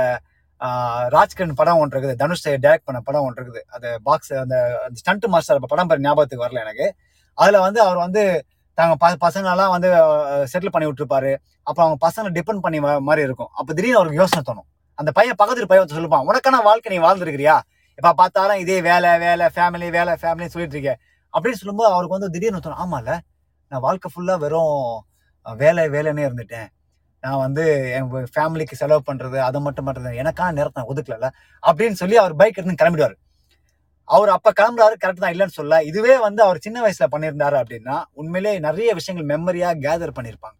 ராஜ்கிரண் படம் ஒன்று இருக்குது, தனுஷ் டைரக்ட் பண்ண படம் ஒன்று இருக்குது, அது பாக்ஸ் அந்த ஸ்டண்ட் மாஸ்டர் படம் பேர் ஞாபகத்துக்கு வரல எனக்கு. அதில் வந்து அவர் வந்து தாங்க ப பசங்களாம் வந்து செட்டில் பண்ணி விட்டுருப்பாரு. அப்போ அவங்க பசங்களை டிபெண்ட் பண்ணி மாதிரி இருக்கும். அப்போ திடீர்னு அவருக்கு யோசனை தோணும். அந்த பையன் பக்கத்துக்கு பையன் சொல்லுப்பான், உனக்கான வாழ்க்கை நீ வாழ்ந்துருக்கிறியா, இப்போ பார்த்தாலும் இதே வேலை வேலை ஃபேமிலி வேலை ஃபேமிலின்னு சொல்லிட்டு இருக்கேன் அப்படின்னு சொல்லும்போது அவருக்கு வந்து திடீர்னு தோணும், ஆமாம்ல நான் வாழ்க்கை ஃபுல்லாக வெறும் வேலை வேலைன்னே இருந்துட்டேன், நான் வந்து என் ஃபேமிலிக்கு செலவு பண்ணுறது அதை மட்டும் பண்ணுறது, எனக்கான நேரத்தை நான் ஒதுக்கல அப்படின்னு சொல்லி அவர் பைக் எடுத்து கிளம்பிடுவார். அவர் அப்போ கிளம்புறாரு, கரெக்ட் தான், இல்லைன்னு சொல்ல. இதுவே வந்து அவர் சின்ன வயசில் பண்ணியிருந்தாரு அப்படின்னா உண்மையிலே நிறைய விஷயங்கள் மெமரியாக கேதர் பண்ணியிருப்பாங்க.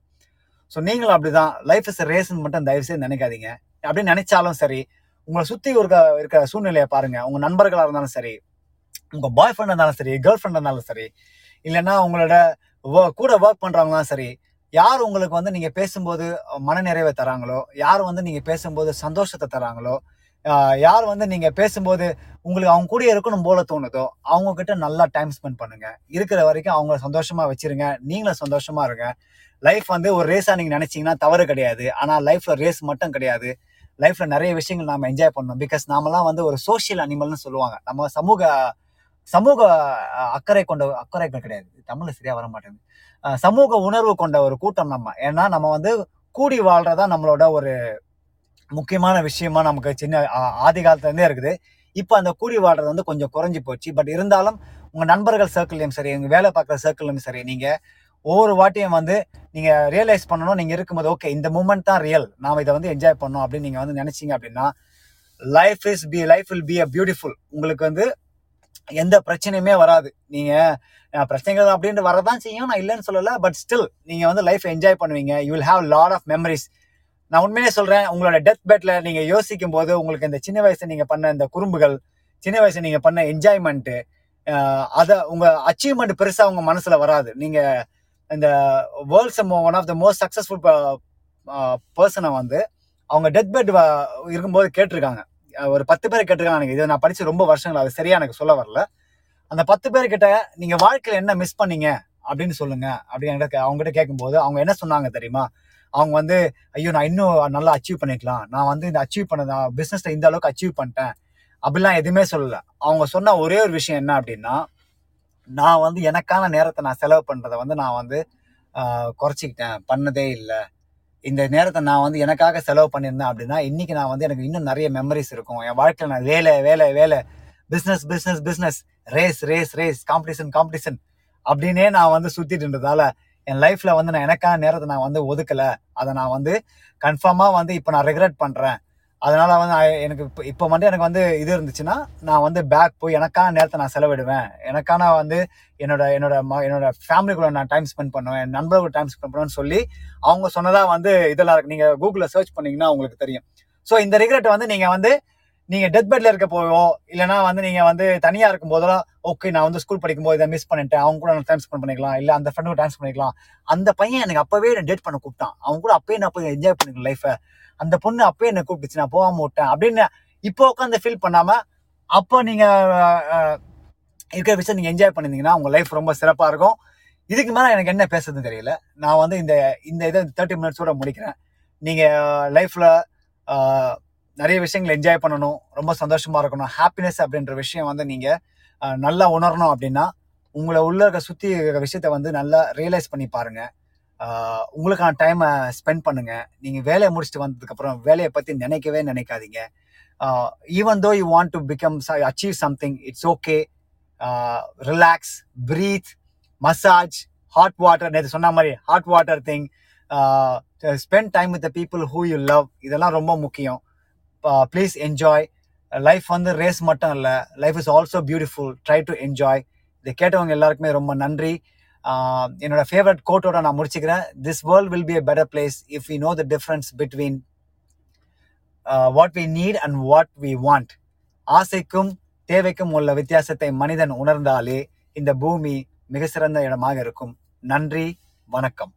ஸோ நீங்களும் அப்படி தான். லைஃப் இஸ் ரேஸ்ன்னு மட்டும் தயவுசெய்து நினைக்காதீங்க. அப்படின்னு நினைச்சாலும் சரி, உங்களை சுற்றி ஒரு இருக்கிற சூழ்நிலையை பாருங்கள். உங்கள் நண்பர்களாக இருந்தாலும் சரி, உங்கள் பாய் ஃப்ரெண்டாக இருந்தாலும் சரி, கேர்ள் ஃப்ரெண்டாக இருந்தாலும் சரி, இல்லைன்னா உங்களோட கூட ஒர்க் பண்ணுறவங்களாம் சரி, யார் உங்களுக்கு வந்து நீங்கள் பேசும்போது மன நிறைவை தராங்களோ, யார் வந்து நீங்கள் பேசும்போது சந்தோஷத்தை தராங்களோ, யார் வந்து நீங்கள் பேசும்போது உங்களுக்கு அவங்க கூட இருக்கணும் போல தோணுதோ அவங்கக்கிட்ட நல்லா டைம் ஸ்பெண்ட் பண்ணுங்கள். இருக்கிற வரைக்கும் அவங்கள சந்தோஷமாக வச்சுருங்க, நீங்களும் சந்தோஷமாக இருங்க. லைஃப் வந்து ஒரு ரேஸாக நீங்கள் நினச்சிங்கன்னா தவறு கிடையாது. ஆனால் லைஃப்பில் ரேஸ் மட்டும் கிடையாது, லைஃப்பில் நிறைய விஷயங்கள் நாம் என்ஜாய் பண்ணணும். பிகாஸ் நாமெல்லாம் வந்து ஒரு சோஷியல் அனிமல்னு சொல்லுவாங்க. நம்ம சமூக சமூக அக்கறை கொண்ட அக்கறை கிடையாது, தமிழில் சரியாக வர மாட்டேங்குது, சமூக உணர்வு கொண்ட ஒரு கூட்டம் நம்ம. ஏன்னா நம்ம வந்து கூடி வாழ்கிறதா நம்மளோட ஒரு முக்கியமான விஷயமா நமக்கு சின்ன ஆதி காலத்துலேருந்தே இருக்குது. இப்போ அந்த கூடி வாழ்கிறது வந்து கொஞ்சம் குறைஞ்சி போச்சு. பட் இருந்தாலும் உங்கள் நண்பர்கள் சர்க்கிள்லையும் சரி, உங்கள் வேலை பார்க்குற சர்க்கிள்லையும் சரி, நீங்கள் ஒவ்வொரு வாட்டியும் வந்து நீங்கள் ரியலைஸ் பண்ணணும், நீங்கள் இருக்கும்போது ஓகே இந்த மூமெண்ட் தான் ரியல், நாம் இதை வந்து என்ஜாய் பண்ணோம் அப்படின்னு நீங்கள் வந்து நினச்சிங்க அப்படின்னா life is be life will be a beautiful. உங்களுக்கு வந்து எந்த பிரச்சனையுமே வராது. நீங்கள் பிரச்சனைகள் அப்படின்ட்டு வரதான் செய்யும், நான் இல்லைன்னு சொல்லலை. பட் ஸ்டில் நீங்கள் வந்து லைஃப் என்ஜாய் பண்ணுவீங்க. You will have lot of memories. நான் உண்மையிலே சொல்கிறேன், உங்களோட டெத் பெட்டில் நீங்கள் யோசிக்கும் போது உங்களுக்கு இந்த சின்ன வயசு நீங்கள் பண்ண இந்த குறும்புகள், சின்ன வயசு நீங்கள் பண்ண என்ஜாய்மெண்ட்டு, அதை உங்கள் அச்சீவ்மெண்ட் பெருசாக உங்கள் மனசில் வராது. நீங்கள் இந்த world's one of the most successful பர்சனை வந்து அவங்க டெத் பெட் இருக்கும்போது கேட்டிருக்காங்க. ஒரு பத்து பேர் கேட்டிருக்காங்க. எனக்கு இது நான் படித்து ரொம்ப வருஷங்கள், அது சரியாக எனக்கு சொல்ல வரல. அந்த பத்து பேர்கிட்ட நீங்கள் வாழ்க்கையில் என்ன மிஸ் பண்ணீங்க அப்படின்னு சொல்லுங்கள் அப்படின்னு அவங்ககிட்ட கேட்கும்போது அவங்க என்ன சொன்னாங்க தெரியுமா? அவங்க வந்து ஐயோ நான் இன்னும் நல்லா அச்சீவ் பண்ணிக்கலாம், நான் வந்து இந்த அச்சீவ் பண்ண நான் பிஸ்னஸில் இந்த அளவுக்கு அச்சீவ் பண்ணிட்டேன் அப்படிலாம் எதுவுமே சொல்லலை. அவங்க சொன்ன ஒரே ஒரு விஷயம் என்ன அப்படின்னா, நான் வந்து எனக்கான நேரத்தை நான் செலவு பண்ணுறதை வந்து நான் வந்து குறைச்சிக்கிட்டேன், பண்ணதே இல்லை. இந்த நேரத்தை நான் வந்து எனக்காக செலவு பண்ணியிருந்தேன் அப்படின்னா இன்றைக்கி நான் வந்து எனக்கு இன்னும் நிறைய மெமரிஸ் இருக்கும். என் வாழ்க்கையில் நான் வேலை வேலை வேலை business business business race race race competition competition அப்படின்னே நான் வந்து சுற்றிட்டு இருந்ததால் என் லைஃப்பில் வந்து நான் எனக்கான நேரத்தை நான் வந்து ஒதுக்கலை. அதை நான் வந்து கன்ஃபார்மாக வந்து இப்போ நான் ரெக்ரெட் பண்ணுறேன். அதனால் வந்து எனக்கு இப்போ இப்போ வந்து எனக்கு வந்து இது இருந்துச்சுன்னா நான் வந்து பேக் போய் எனக்கான நேரத்தை நான் செலவிடுவேன். எனக்கான வந்து என்னோட என்னோட ம என்னோட ஃபேமிலிக்குள்ள நான் டைம் ஸ்பெண்ட் பண்ணுவேன், என் நண்பர்களுக்கு டைம் ஸ்பெண்ட் பண்ணுவேன்னு சொல்லி அவங்க சொன்னதாக வந்து இதெல்லாம் இருக்குது. நீங்கள் கூகுளில் சர்ச் பண்ணிங்கன்னா உங்களுக்கு தெரியும். ஸோ இந்த ரிக்ரெட் வந்து நீங்கள் வந்து நீங்கள் டெத் பெட்டில் இருக்க போவோ, இல்லைனா வந்து நீங்கள் வந்து தனியாக இருக்கும்போதெல்லாம் ஓகே நான் வந்து ஸ்கூல் படிக்கும்போது இதை மிஸ் பண்ணிட்டேன், அவங்க கூட நான் டைம் ஸ்பெண்ட் பண்ணிக்கலாம், இல்லை அந்த ஃப்ரெண்டுக்கு டைம் ஸ்பெண்ட் பண்ணிக்கலாம், அந்த பையன் எனக்கு அப்போவே நான் டேட் பண்ண கூப்பிட்டான், அவங்க கூட அப்போயே நான் போய் என்ஜாய் பண்ணிக்கலாம் லைஃப்பை, அந்த பொண்ணு அப்போயே என்னை கூப்பிட்டுச்சு நான் போகாமல் விட்டேன் அப்படின்னு இப்போ உட்காந்து ஃபீல் பண்ணாமல் அப்போ நீங்கள் இருக்கிற விஷயம் நீங்கள் என்ஜாய் பண்ணியிருந்தீங்கன்னா உங்கள் லைஃப் ரொம்ப சிறப்பாக இருக்கும். இதுக்கு மேலே எனக்கு என்ன பேசுறதுன்னு தெரியல. நான் வந்து இந்த இந்த இதை தேர்ட்டி மினிட்ஸோட முடிக்கிறேன். நீங்கள் லைஃப்பில் நிறைய விஷயங்கள் என்ஜாய் பண்ணணும், ரொம்ப சந்தோஷமாக இருக்கணும். ஹாப்பினஸ் அப்படின்ற விஷயம் வந்து நீங்கள் நல்லா உணரணும் அப்படின்னா உங்களை உள்ள இருக்க சுற்றி இருக்கிற விஷயத்தை வந்து நல்லா ரியலைஸ் பண்ணி பாருங்கள். உங்களுக்கான டைமை ஸ்பெண்ட் பண்ணுங்கள். நீங்கள் வேலையை முடிச்சுட்டு வந்ததுக்கப்புறம் வேலையை பற்றி நினைக்கவே நினைக்காதீங்க. Even though you want to become achieve something, it's okay. Relax, breathe, massage, hot water, நேற்று சொன்ன மாதிரி hot water thing, spend time with the people who you love, இதெல்லாம் ரொம்ப முக்கியம். Please enjoy. லைஃப் வந்து ரேஸ் மட்டும் இல்லை, life is also beautiful. Try to enjoy. இதை கேட்டவங்க எல்லாருக்குமே ரொம்ப நன்றி. என்னோட ஃபேவரட் கோட்டோட நான் முடிச்சுக்கிறேன். This world will be a better place if we know the difference between what we need and what we want. ஆசைக்கும் தேவைக்கும் உள்ள வித்தியாசத்தை மனிதன் உணர்ந்தாலே இந்த பூமி மிக சிறந்த இடமாக இருக்கும். நன்றி, வணக்கம்.